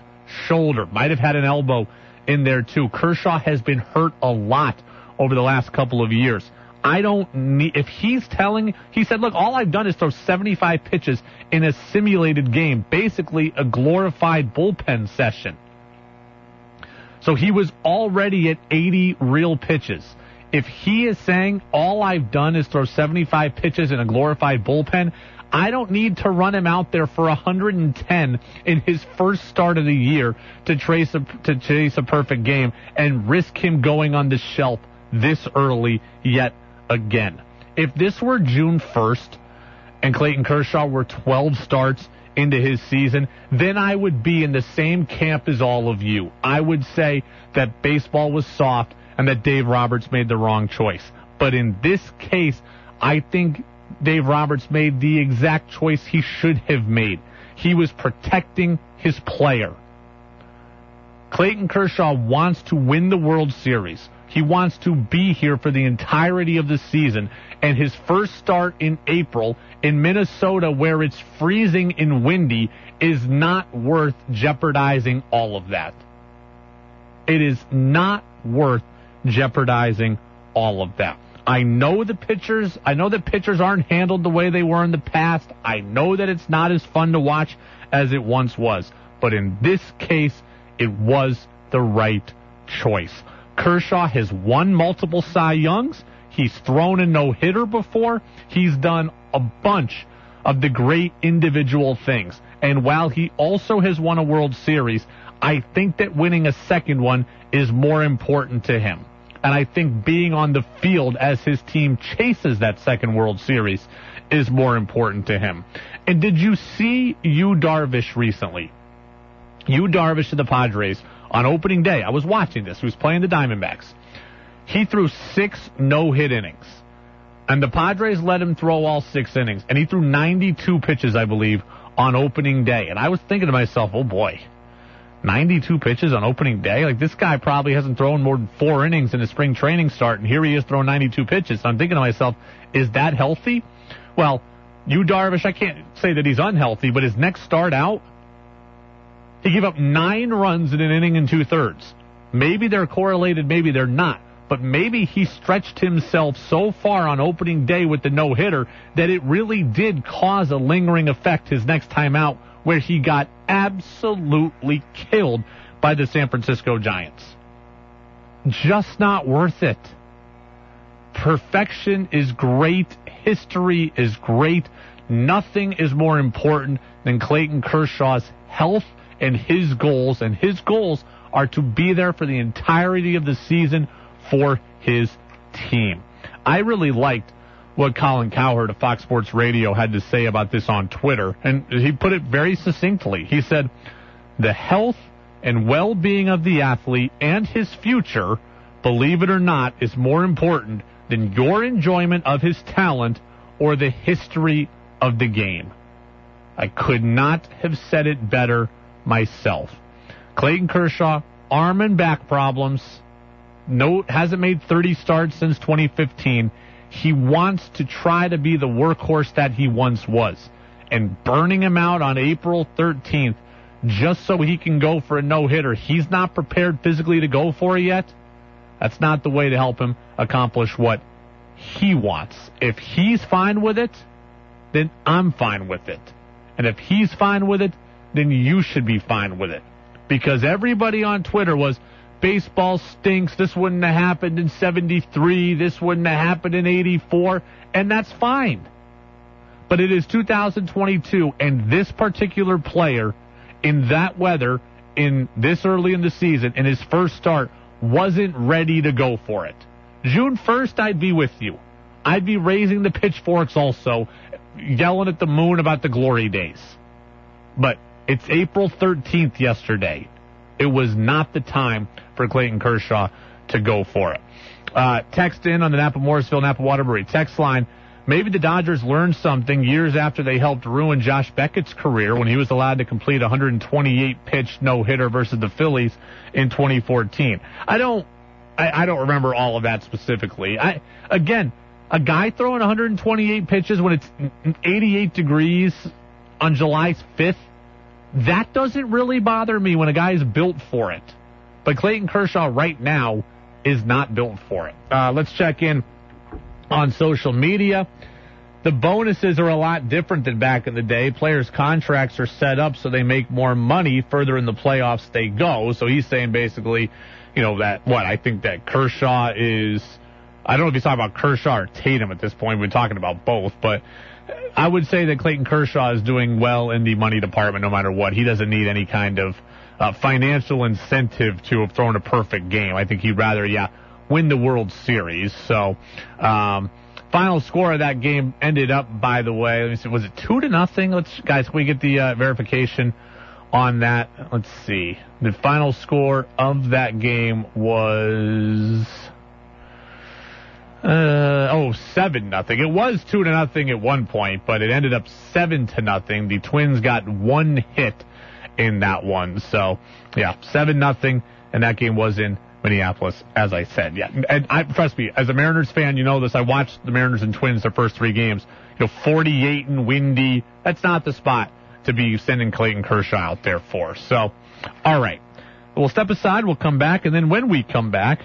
shoulder, might have had an elbow in there too. Kershaw has been hurt a lot over the last couple of years. I don't need, if he's telling, he said, look, all I've done is throw 75 pitches in a simulated game, basically a glorified bullpen session. So he was already at 80 real pitches. If he is saying all I've done is throw 75 pitches in a glorified bullpen, I don't need to run him out there for 110 in his first start of the year to chase a perfect game and risk him going on the shelf this early yet again. If this were June 1st and Clayton Kershaw were 12 starts into his season, then I would be in the same camp as all of you. I would say that baseball was soft and that Dave Roberts made the wrong choice. But in this case, I think Dave Roberts made the exact choice he should have made. He was protecting his player. Clayton Kershaw wants to win the World Series. He wants to be here for the entirety of the season, and his first start in April in Minnesota, where it's freezing and windy, is not worth jeopardizing all of that. It is not worth jeopardizing all of that. I know that pitchers aren't handled the way they were in the past. I know that it's not as fun to watch as it once was. But in this case, it was the right choice. Kershaw has won multiple Cy Youngs. He's thrown a no-hitter before. He's done a bunch of the great individual things. And while he also has won a World Series, I think that winning a second one is more important to him. And I think being on the field as his team chases that second World Series is more important to him. And did you see Yu Darvish recently? Yu Darvish of the Padres on opening day. I was watching this. He was playing the Diamondbacks. He threw 6 no-hit innings. And the Padres let him throw all 6 innings. And he threw 92 pitches, I believe, on opening day. And I was thinking to myself, oh boy, 92 pitches on opening day? Like, this guy probably hasn't thrown more than 4 innings in a spring training start, and here he is throwing 92 pitches. So I'm thinking to myself, is that healthy? Well, Yu Darvish, I can't say that he's unhealthy, but his next start out, he gave up 9 runs in an inning and 2/3. Maybe they're correlated, maybe they're not. But maybe he stretched himself so far on opening day with the no-hitter that it really did cause a lingering effect his next time out, where he got absolutely killed by the San Francisco Giants. Just not worth it. Perfection is great. History is great. Nothing is more important than Clayton Kershaw's health and his goals. And his goals are to be there for the entirety of the season for his team. I really liked what Colin Cowherd of Fox Sports Radio had to say about this on Twitter, and he put it very succinctly. He said, the health and well-being of the athlete and his future, believe it or not, is more important than your enjoyment of his talent or the history of the game. I could not have said it better myself. Clayton Kershaw, arm and back problems. No, hasn't made 30 starts since 2015. He wants to try to be the workhorse that he once was. And burning him out on April 13th just so he can go for a no-hitter, he's not prepared physically to go for it yet. That's not the way to help him accomplish what he wants. If he's fine with it, then I'm fine with it. And if he's fine with it, then you should be fine with it. Because everybody on Twitter was, baseball stinks, this wouldn't have happened in 73, this wouldn't have happened in 84, and that's fine. But it is 2022, and this particular player, in that weather, in this early in the season, in his first start, wasn't ready to go for it. June 1st, I'd be with you. I'd be raising the pitchforks also, yelling at the moon about the glory days. But it's April 13th yesterday. It was not the time for Clayton Kershaw to go for it. Text in on the Napa-Morrisville, Napa-Waterbury text line. Maybe the Dodgers learned something years after they helped ruin Josh Beckett's career when he was allowed to complete 128-pitch no-hitter versus the Phillies in 2014. I don't remember all of that specifically. Again, a guy throwing 128 pitches when it's 88 degrees on July 5th, that doesn't really bother me when a guy is built for it. But Clayton Kershaw right now is not built for it. Let's check in on social media. The bonuses are a lot different than back in the day. Players' contracts are set up so they make more money further in the playoffs they go. So he's saying basically, you know, that what I think that Kershaw is, I don't know if he's talking about Kershaw or Tatum at this point. We're talking about both, but I would say that Clayton Kershaw is doing well in the money department no matter what. He doesn't need any kind of financial incentive to have thrown a perfect game. I think he'd rather, win the World Series. So, final score of that game ended up, by the way, let me see, was it 2-0? Guys, can we get the verification on that? Let's see. The final score of that game was 7-0. It was 2-0 at one point, but it ended up 7-0. The Twins got one hit in that one. So, 7-0, and that game was in Minneapolis, as I said. Yeah, and trust me, as a Mariners fan, you know this. I watched the Mariners and Twins their first 3 games. 48 and windy. That's not the spot to be sending Clayton Kershaw out there for. So, all right, we'll step aside. We'll come back, and then when we come back,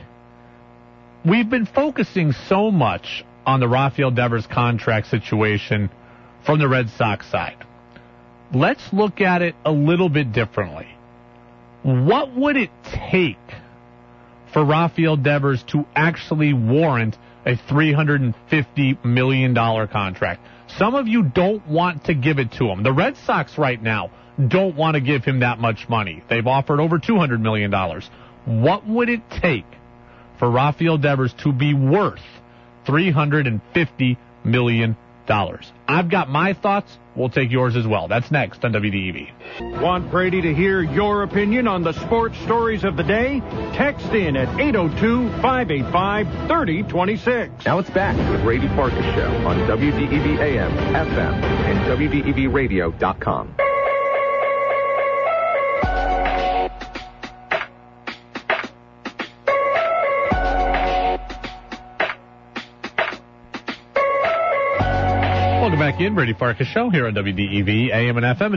we've been focusing so much on the Rafael Devers contract situation from the Red Sox side. Let's look at it a little bit differently. What would it take for Rafael Devers to actually warrant a $350 million contract? Some of you don't want to give it to him. The Red Sox right now don't want to give him that much money. They've offered over $200 million. What would it take for Rafael Devers to be worth $350 million? I've got my thoughts. We'll take yours as well. That's next on WDEV. Want Brady to hear your opinion on the sports stories of the day? Text in at 802-585-3026. Now it's back to the Brady Farkas Show on WDEV AM, FM, and WDEVradio.com. Back in, Brady Farkas Show here on WDEV, AM and FM, and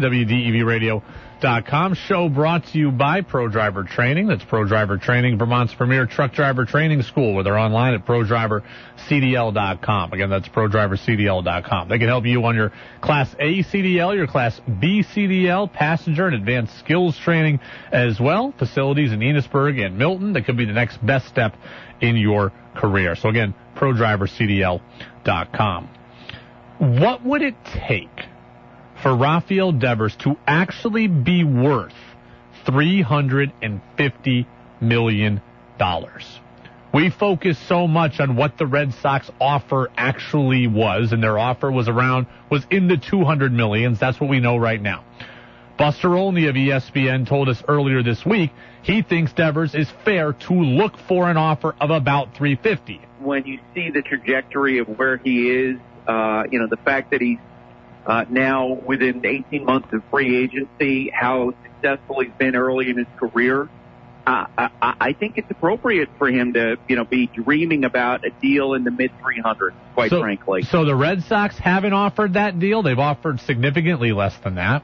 WDEVradio.com. Show brought to you by Pro Driver Training. That's Pro Driver Training, Vermont's premier truck driver training school, where they're online at ProDriverCDL.com. Again, that's ProDriverCDL.com. They can help you on your Class A CDL, your Class B CDL, passenger and advanced skills training as well. Facilities in Enosburg and Milton. That could be the next best step in your career. So again, ProDriverCDL.com. What would it take for Rafael Devers to actually be worth $350 million? We focus so much on what the Red Sox offer actually was, and their offer was in the $200 million. That's what we know right now. Buster Olney of ESPN told us earlier this week he thinks Devers is fair to look for an offer of about $350. When you see the trajectory of where he is, the fact that he's now within 18 months of free agency, how successful he's been early in his career, I think it's appropriate for him to, be dreaming about a deal in the mid-300s, quite frankly. So the Red Sox haven't offered that deal. They've offered significantly less than that.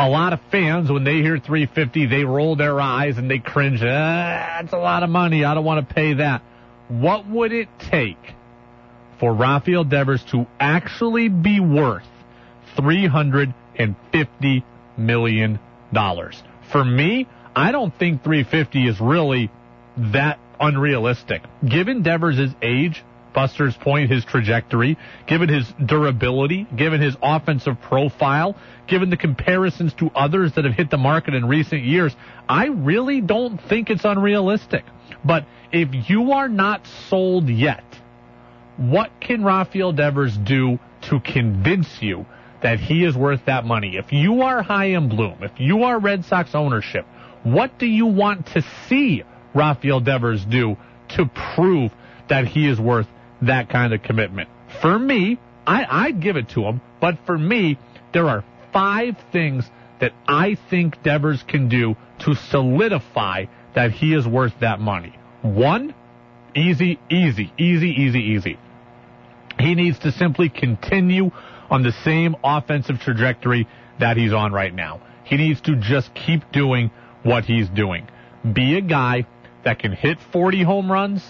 A lot of fans, when they hear 350, they roll their eyes and they cringe. That's a lot of money. I don't want to pay that. What would it take for Rafael Devers to actually be worth $350 million? For me, I don't think 350 is really that unrealistic. Given Devers' age, Buster's point, his trajectory, given his durability, given his offensive profile, given the comparisons to others that have hit the market in recent years, I really don't think it's unrealistic. But if you are not sold yet, what can Rafael Devers do to convince you that he is worth that money? If you are high in bloom, if you are Red Sox ownership, what do you want to see Rafael Devers do to prove that he is worth that kind of commitment? For me, I'd give it to him, but for me, there are 5 things that I think Devers can do to solidify that he is worth that money. 1, easy. He needs to simply continue on the same offensive trajectory that he's on right now. He needs to just keep doing what he's doing. Be a guy that can hit 40 home runs,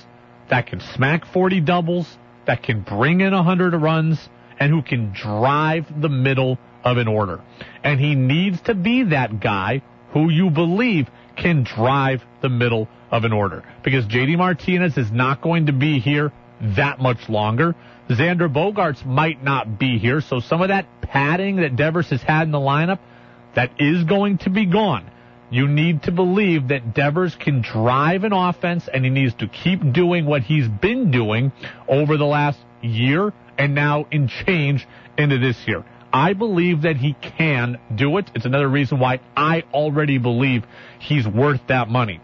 that can smack 40 doubles, that can bring in 100 runs, and who can drive the middle of an order. And he needs to be that guy who you believe can drive the middle of an order, because JD Martinez is not going to be here that much longer. Xander Bogaerts might not be here, so some of that padding that Devers has had in the lineup, that is going to be gone. You need to believe that Devers can drive an offense, and he needs to keep doing what he's been doing over the last year and now in change into this year. I believe that he can do it. It's another reason why I already believe he's worth that money.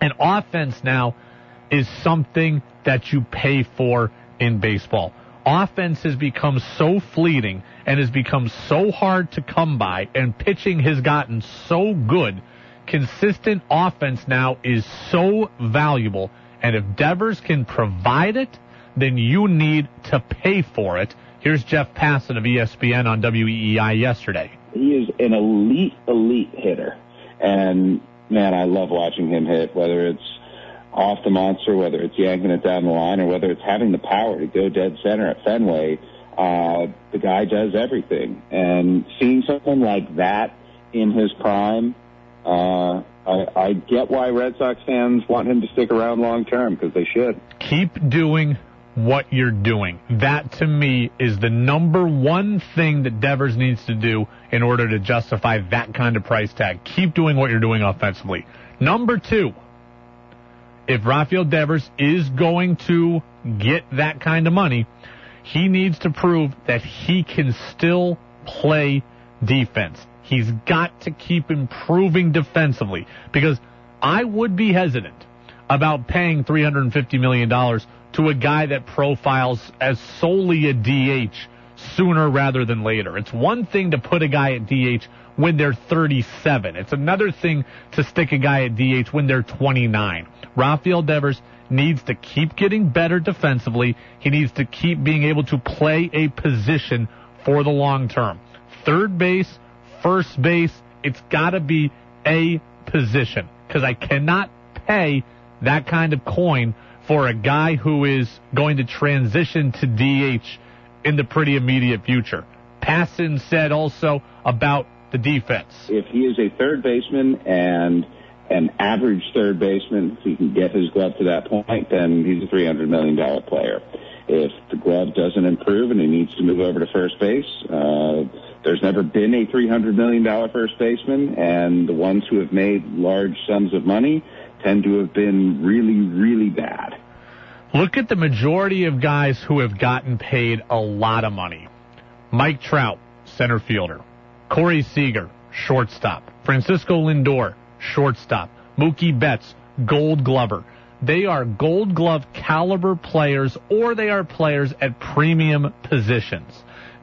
And offense now is something that you pay for in baseball. Offense has become so fleeting and has become so hard to come by, and pitching has gotten so good. Consistent offense now is so valuable, and if Devers can provide it, then you need to pay for it. Here's Jeff Passan of ESPN on WEEI yesterday. He is an elite hitter, and man, I love watching him hit, whether it's off the monster, whether it's yanking it down the line or whether it's having the power to go dead center at Fenway, the guy does everything. And seeing something like that in his prime, I get why Red Sox fans want him to stick around long term, because they should. Keep doing what you're doing. That, to me, is the number one thing that Devers needs to do in order to justify that kind of price tag. Keep doing what you're doing offensively. Number two, if Rafael Devers is going to get that kind of money, he needs to prove that he can still play defense. He's got to keep improving defensively, because I would be hesitant about paying $350 million to a guy that profiles as solely a DH sooner rather than later. It's one thing to put a guy at DH when they're 37. It's another thing to stick a guy at DH when they're 29. Rafael Devers needs to keep getting better defensively. He needs to keep being able to play a position for the long term. Third base, first base, it's got to be a position, because I cannot pay that kind of coin for a guy who is going to transition to DH in the pretty immediate future. Passon said also about the defense. If he is a third baseman and an average third baseman, if he can get his glove to that point, then he's a $300 million player. If the glove doesn't improve and he needs to move over to first base, there's never been a $300 million first baseman, and the ones who have made large sums of money tend to have been really, really bad. Look at the majority of guys who have gotten paid a lot of money. Mike Trout, center fielder. Corey Seager, shortstop. Francisco Lindor, shortstop. Mookie Betts, gold glover. They are gold glove caliber players, or they are players at premium positions.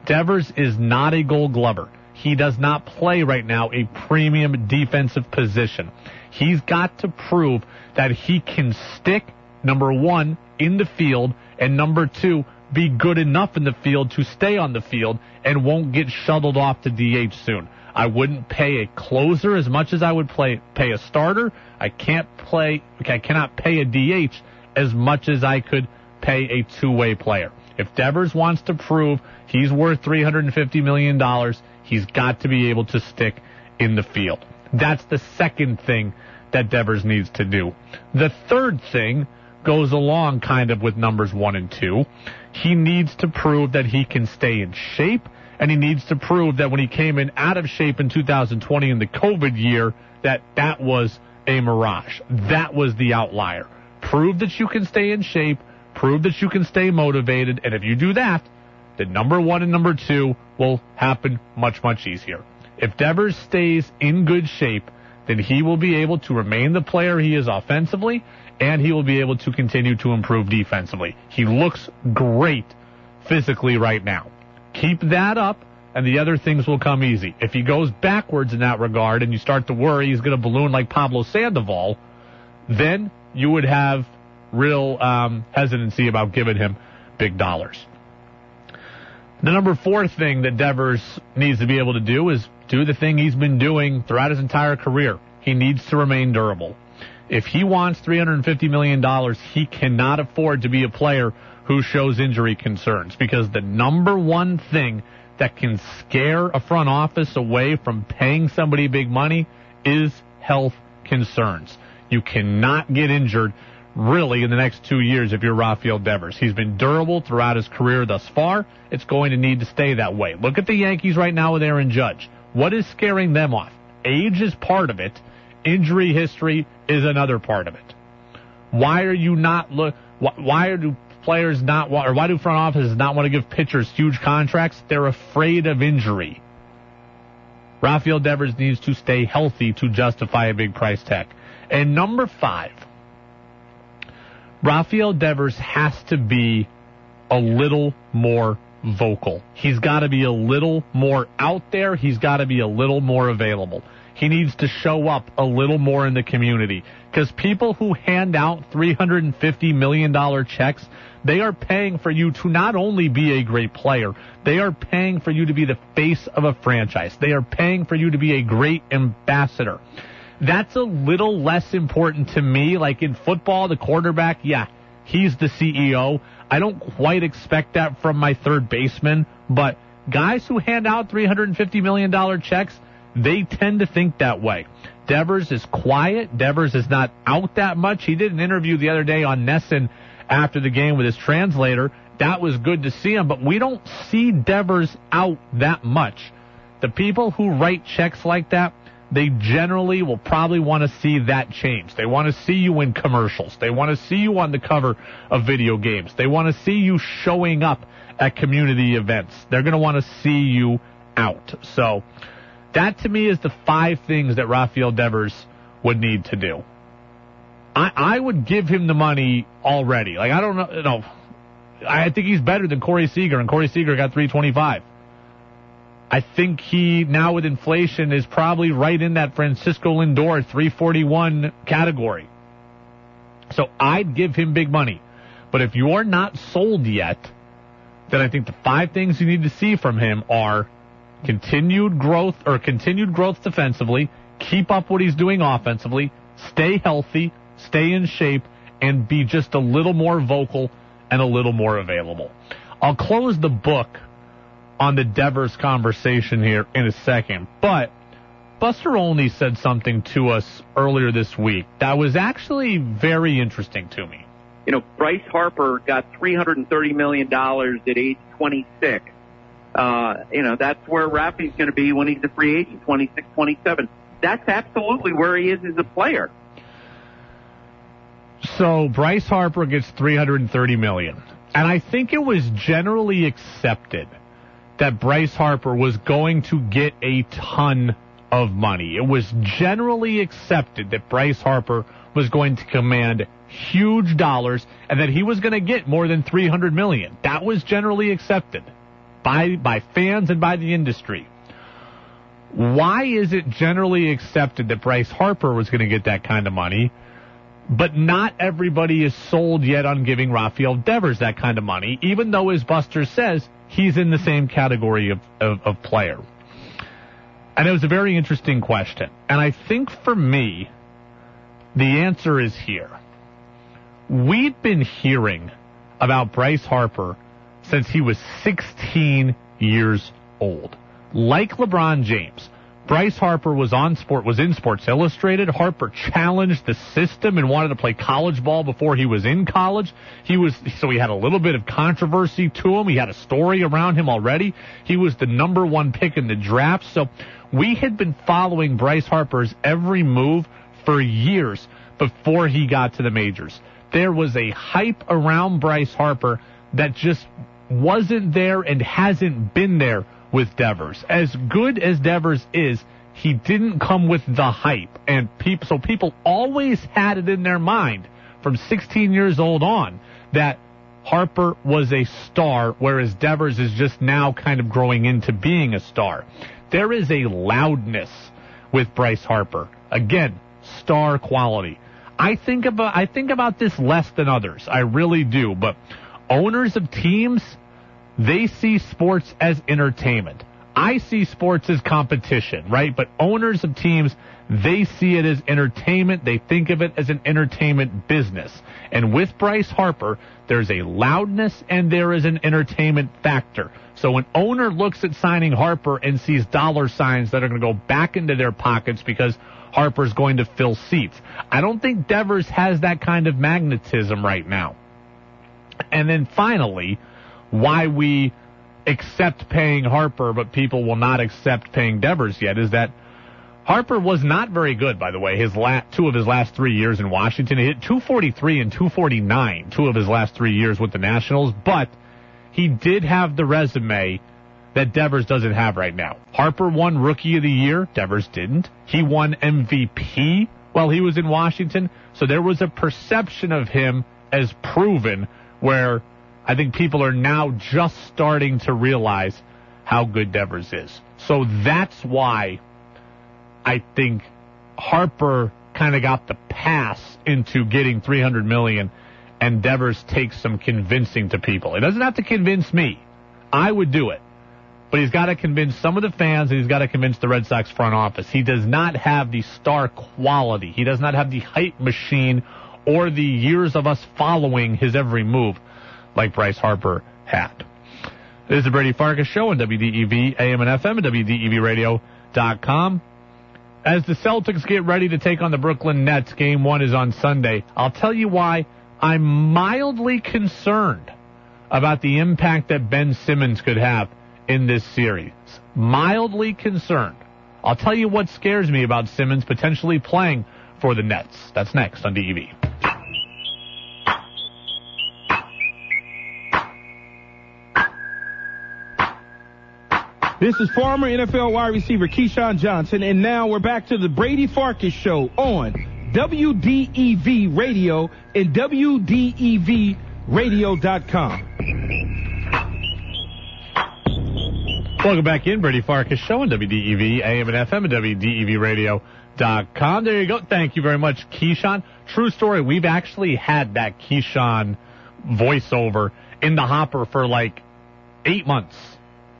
Devers is not a gold glover. He does not play right now a premium defensive position. He's got to prove that he can stick, number one, in the field, and number two, be good enough in the field to stay on the field and won't get shuttled off to DH soon. I wouldn't pay a closer as much as I would pay a starter. I cannot pay a DH as much as I could pay a two-way player. If Devers wants to prove he's worth $350 million, he's got to be able to stick in the field. That's the second thing that Devers needs to do. The third thing goes along kind of with numbers one and two. He needs to prove that he can stay in shape, and he needs to prove that when he came in out of shape in 2020 in the COVID year, that was a mirage. That was the outlier. Prove that you can stay in shape, prove that you can stay motivated, and if you do that, then number one and number two will happen much, much easier. If Devers stays in good shape, then he will be able to remain the player he is offensively, and he will be able to continue to improve defensively. He looks great physically right now. Keep that up, and the other things will come easy. If he goes backwards in that regard and you start to worry he's going to balloon like Pablo Sandoval, then you would have real hesitancy about giving him big dollars. The number four thing that Devers needs to be able to do is do the thing he's been doing throughout his entire career. He needs to remain durable. If he wants $350 million, he cannot afford to be a player who shows injury concerns, because the number one thing that can scare a front office away from paying somebody big money is health concerns. You cannot get injured really in the next 2 years if you're Rafael Devers. He's been durable throughout his career thus far. It's going to need to stay that way. Look at the Yankees right now with Aaron Judge. What is scaring them off? Age is part of it. Injury history is another part of it. Why do front offices not want to give pitchers huge contracts? They're afraid of injury. Rafael Devers needs to stay healthy to justify a big price tag. And number five, Rafael Devers has to be a little more vocal. He's got to be a little more out there. He's got to be a little more available. He needs to show up a little more in the community, because people who hand out $350 million checks, they are paying for you to not only be a great player, they are paying for you to be the face of a franchise. They are paying for you to be a great ambassador. that's a little less important to me. Like in football, the quarterback, yeah, he's the CEO. I don't quite expect that from my third baseman, but guys who hand out $350 million checks, they tend to think that way. Devers is quiet. Devers is not out that much. He did an interview the other day on NESN after the game with his translator. That was good to see him, but we don't see Devers out that much. The people who write checks like that, they generally will probably want to see that change. They want to see you in commercials. They want to see you on the cover of video games. They want to see you showing up at community events. They're going to want to see you out. So that to me is the five things that Rafael Devers would need to do. I would give him the money already. Like, I don't know. You know, I think he's better than Corey Seager, and Corey Seager got $325. I think he, now with inflation, is probably right in that Francisco Lindor $341 category. So I'd give him big money. But if you're not sold yet, then I think the five things you need to see from him are continued growth defensively, keep up what he's doing offensively, stay healthy, stay in shape, and be just a little more vocal and a little more available. I'll close the book on the Devers conversation here in a second, but Buster Olney said something to us earlier this week that was actually very interesting to me. You know, Bryce Harper got $330 million at age 26. You know, that's where Rafi's going to be when he's a free agent, 26, 27. That's absolutely where he is as a player. So Bryce Harper gets $330 million. And I think it was generally accepted that Bryce Harper was going to get a ton of money. It was generally accepted that Bryce Harper was going to command huge dollars and that he was going to get more than $300 million. That was generally accepted by fans and by the industry. Why is it generally accepted that Bryce Harper was going to get that kind of money, but not everybody is sold yet on giving Rafael Devers that kind of money, even though, as Buster says, he's in the same category of player? And it was a very interesting question. And I think for me, the answer is here. We've been hearing about Bryce Harper since he was 16 years old. Like LeBron James, Bryce Harper was in Sports Illustrated. Harper challenged the system and wanted to play college ball before he was in college. So he had a little bit of controversy to him. He had a story around him already. He was the number one pick in the draft. So we had been following Bryce Harper's every move for years before he got to the majors. There was a hype around Bryce Harper that just wasn't there and hasn't been there with Devers. As good as Devers is, he didn't come with the hype. And so people always had it in their mind from 16 years old on that Harper was a star, whereas Devers is just now kind of growing into being a star. There is a loudness with Bryce Harper. Again, star quality. I think about this less than others. I really do. But owners of teams, they see sports as entertainment. I see sports as competition, right? But owners of teams, they see it as entertainment. They think of it as an entertainment business. And with Bryce Harper, there's a loudness and there is an entertainment factor. So an owner looks at signing Harper and sees dollar signs that are going to go back into their pockets because Harper's going to fill seats. I don't think Devers has that kind of magnetism right now. And then finally, why we accept paying Harper, but people will not accept paying Devers yet, is that Harper was not very good, by the way, two of his last 3 years in Washington. He hit .243 and .249, two of his last 3 years with the Nationals, but he did have the resume that Devers doesn't have right now. Harper won Rookie of the Year. Devers didn't. He won MVP while he was in Washington. So there was a perception of him as proven where I think people are now just starting to realize how good Devers is. So that's why I think Harper kind of got the pass into getting $300 million and Devers takes some convincing to people. It doesn't have to convince me. I would do it. But he's got to convince some of the fans, and he's got to convince the Red Sox front office. He does not have the star quality. He does not have the hype machine or the years of us following his every move like Bryce Harper had. This is the Brady Farkas Show on WDEV AM and FM and WDEVradio.com. As the Celtics get ready to take on the Brooklyn Nets, Game 1 is on Sunday. I'll tell you why I'm mildly concerned about the impact that Ben Simmons could have in this series. Mildly concerned. I'll tell you what scares me about Simmons potentially playing for the Nets. That's next on DEV. This is former NFL wide receiver Keyshawn Johnson, and now we're back to the Brady Farkas Show on WDEV Radio and WDEVradio.com. Welcome back in, Brady Farkas Show on WDEV AM and FM and WDEVradio.com. There you go. Thank you very much, Keyshawn. True story, we've actually had that Keyshawn voiceover in the hopper for like 8 months.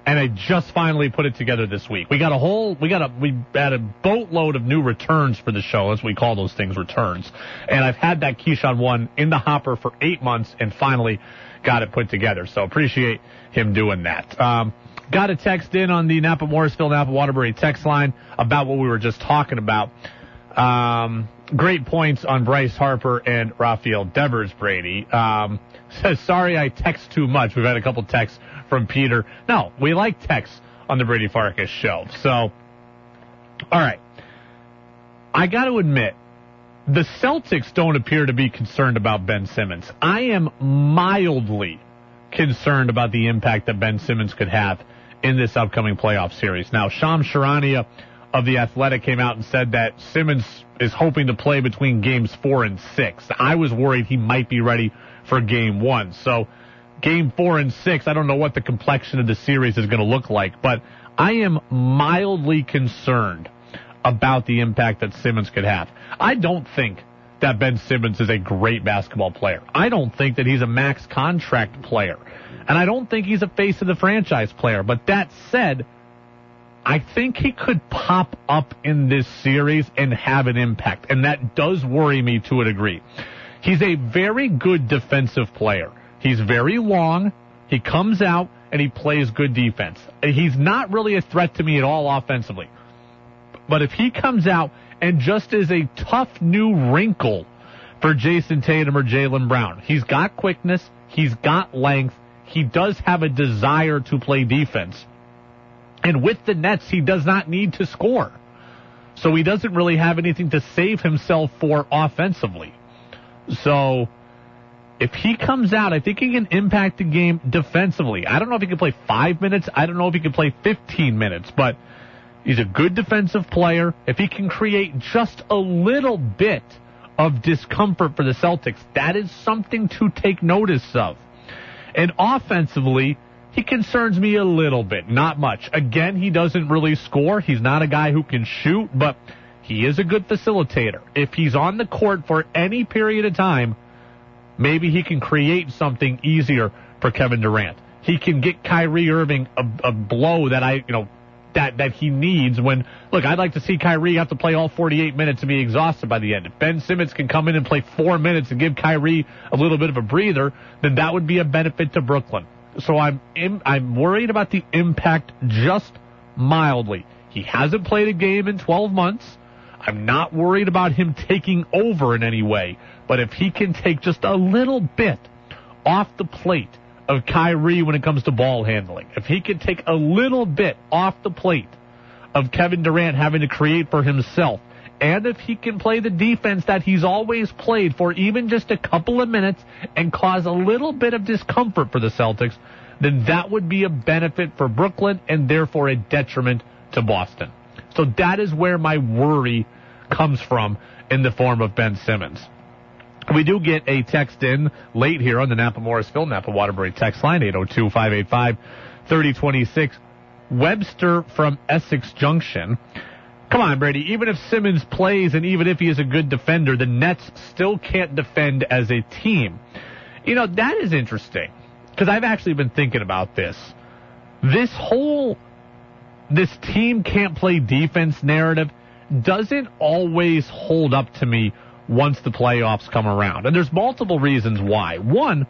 And I just finally put it together this week. We had a boatload of new returns for the show, as we call those things, returns. And I've had that Keyshawn one in the hopper for 8 months and finally got it put together. So appreciate him doing that. Got a text in on the Napa Morrisville, Napa Waterbury text line about what we were just talking about. Great points on Bryce Harper and Rafael Devers, Brady. Says, sorry I text too much. We've had a couple texts from Peter. No, we like texts on the Brady Farkas Show. So, all right. I got to admit, the Celtics don't appear to be concerned about Ben Simmons. I am mildly concerned about the impact that Ben Simmons could have in this upcoming playoff series. Now, Shams Charania of The Athletic came out and said that Simmons is hoping to play between games 4 and 6. I was worried he might be ready for game 1. So, Game 4 and 6, I don't know what the complexion of the series is going to look like, but I am mildly concerned about the impact that Simmons could have. I don't think that Ben Simmons is a great basketball player. I don't think that he's a max contract player. And I don't think he's a face of the franchise player. But that said, I think he could pop up in this series and have an impact. And that does worry me to a degree. He's a very good defensive player. He's very long, he comes out, and he plays good defense. He's not really a threat to me at all offensively. But if he comes out and just is a tough new wrinkle for Jayson Tatum or Jaylen Brown, he's got quickness, he's got length, he does have a desire to play defense. And with the Nets, he does not need to score. So he doesn't really have anything to save himself for offensively. So, if he comes out, I think he can impact the game defensively. I don't know if he can play 5 minutes. I don't know if he can play 15 minutes, but he's a good defensive player. If he can create just a little bit of discomfort for the Celtics, that is something to take notice of. And offensively, he concerns me a little bit, not much. Again, he doesn't really score. He's not a guy who can shoot, but he is a good facilitator. If he's on the court for any period of time, maybe he can create something easier for Kevin Durant. He can get Kyrie Irving a blow that he needs when, look, I'd like to see Kyrie have to play all 48 minutes and be exhausted by the end. If Ben Simmons can come in and play 4 minutes and give Kyrie a little bit of a breather, then that would be a benefit to Brooklyn. So I'm worried about the impact just mildly. He hasn't played a game in 12 months. I'm not worried about him taking over in any way. But if he can take just a little bit off the plate of Kyrie when it comes to ball handling, if he can take a little bit off the plate of Kevin Durant having to create for himself, and if he can play the defense that he's always played for even just a couple of minutes and cause a little bit of discomfort for the Celtics, then that would be a benefit for Brooklyn and therefore a detriment to Boston. So that is where my worry comes from in the form of Ben Simmons. We do get a text in late here on the Napa Morrisville, Napa Waterbury text line, 802-585-3026. Webster from Essex Junction. Come on, Brady. Even if Simmons plays and even if he is a good defender, the Nets still can't defend as a team. You know, that is interesting because I've actually been thinking about this. This team can't play defense narrative doesn't always hold up to me once the playoffs come around. And there's multiple reasons why. One,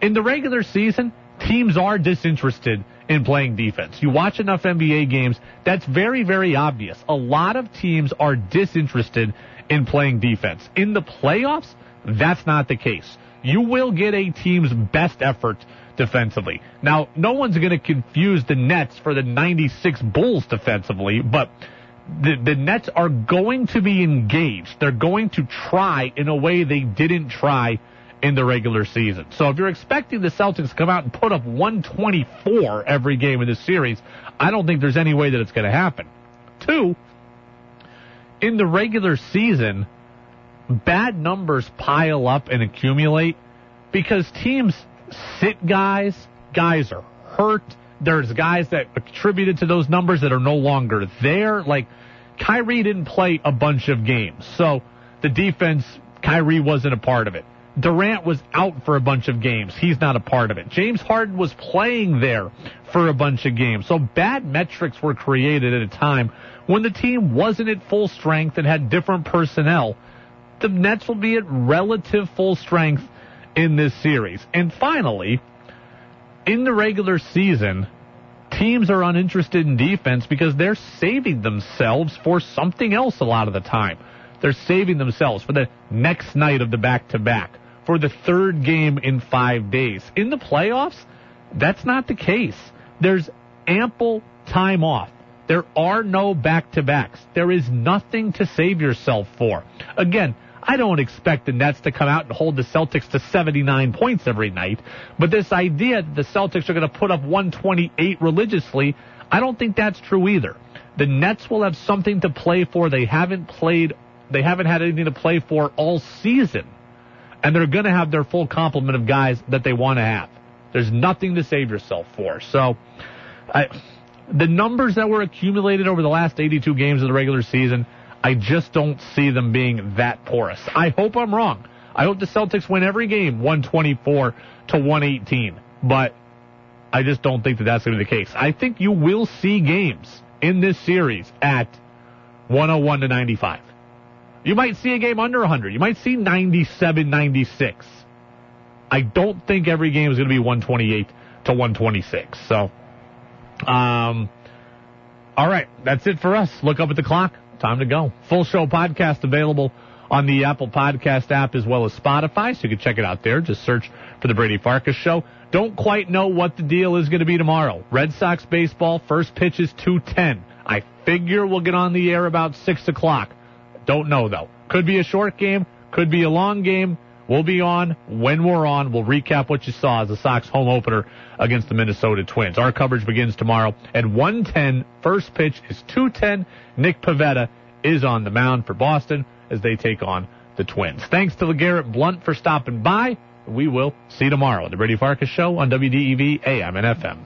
in the regular season, teams are disinterested in playing defense. You watch enough NBA games, that's very, very obvious. A lot of teams are disinterested in playing defense. In the playoffs, that's not the case. You will get a team's best effort defensively. Now, no one's going to confuse the Nets for the 96 Bulls defensively, but the Nets are going to be engaged. They're going to try in a way they didn't try in the regular season. So if you're expecting the Celtics to come out and put up 124 every game in this series, I don't think there's any way that it's going to happen. Two, in the regular season, bad numbers pile up and accumulate because teams sit guys, guys are hurt. There's guys that attributed to those numbers that are no longer there. Like, Kyrie didn't play a bunch of games. So the defense, Kyrie wasn't a part of it. Durant was out for a bunch of games. He's not a part of it. James Harden was playing there for a bunch of games. So bad metrics were created at a time when the team wasn't at full strength and had different personnel. The Nets will be at relative full strength in this series. And finally, in the regular season, teams are uninterested in defense because they're saving themselves for something else a lot of the time. They're saving themselves for the next night of the back-to-back, for the third game in 5 days. In the playoffs, that's not the case. There's ample time off. There are no back-to-backs. There is nothing to save yourself for. Again, I don't expect the Nets to come out and hold the Celtics to 79 points every night, but this idea that the Celtics are going to put up 128 religiously, I don't think that's true either. The Nets will have something to play for. They haven't had anything to play for all season, and they're going to have their full complement of guys that they want to have. There's nothing to save yourself for. So the numbers that were accumulated over the last 82 games of the regular season, I just don't see them being that porous. I hope I'm wrong. I hope the Celtics win every game 124 to 118, but I just don't think that that's going to be the case. I think you will see games in this series at 101 to 95. You might see a game under 100. You might see 97, 96. I don't think every game is going to be 128 to 126. So, all right, that's it for us. Look up at the clock. Time to go. Full show podcast available on the Apple Podcast app as well as Spotify, so you can check it out there. Just search for The Brady Farkas Show. Don't quite know what the deal is going to be tomorrow. Red Sox baseball, first pitch is 2:10. I figure we'll get on the air about 6 o'clock. Don't know, though. Could be a short game. Could be a long game. We'll be on when we're on. We'll recap what you saw as the Sox home opener against the Minnesota Twins. Our coverage begins tomorrow at 1:10. First pitch is 2:10. Nick Pivetta is on the mound for Boston as they take on the Twins. Thanks to LeGarrette Blount for stopping by. We will see you tomorrow on The Brady Farkas Show on WDEV AM and FM.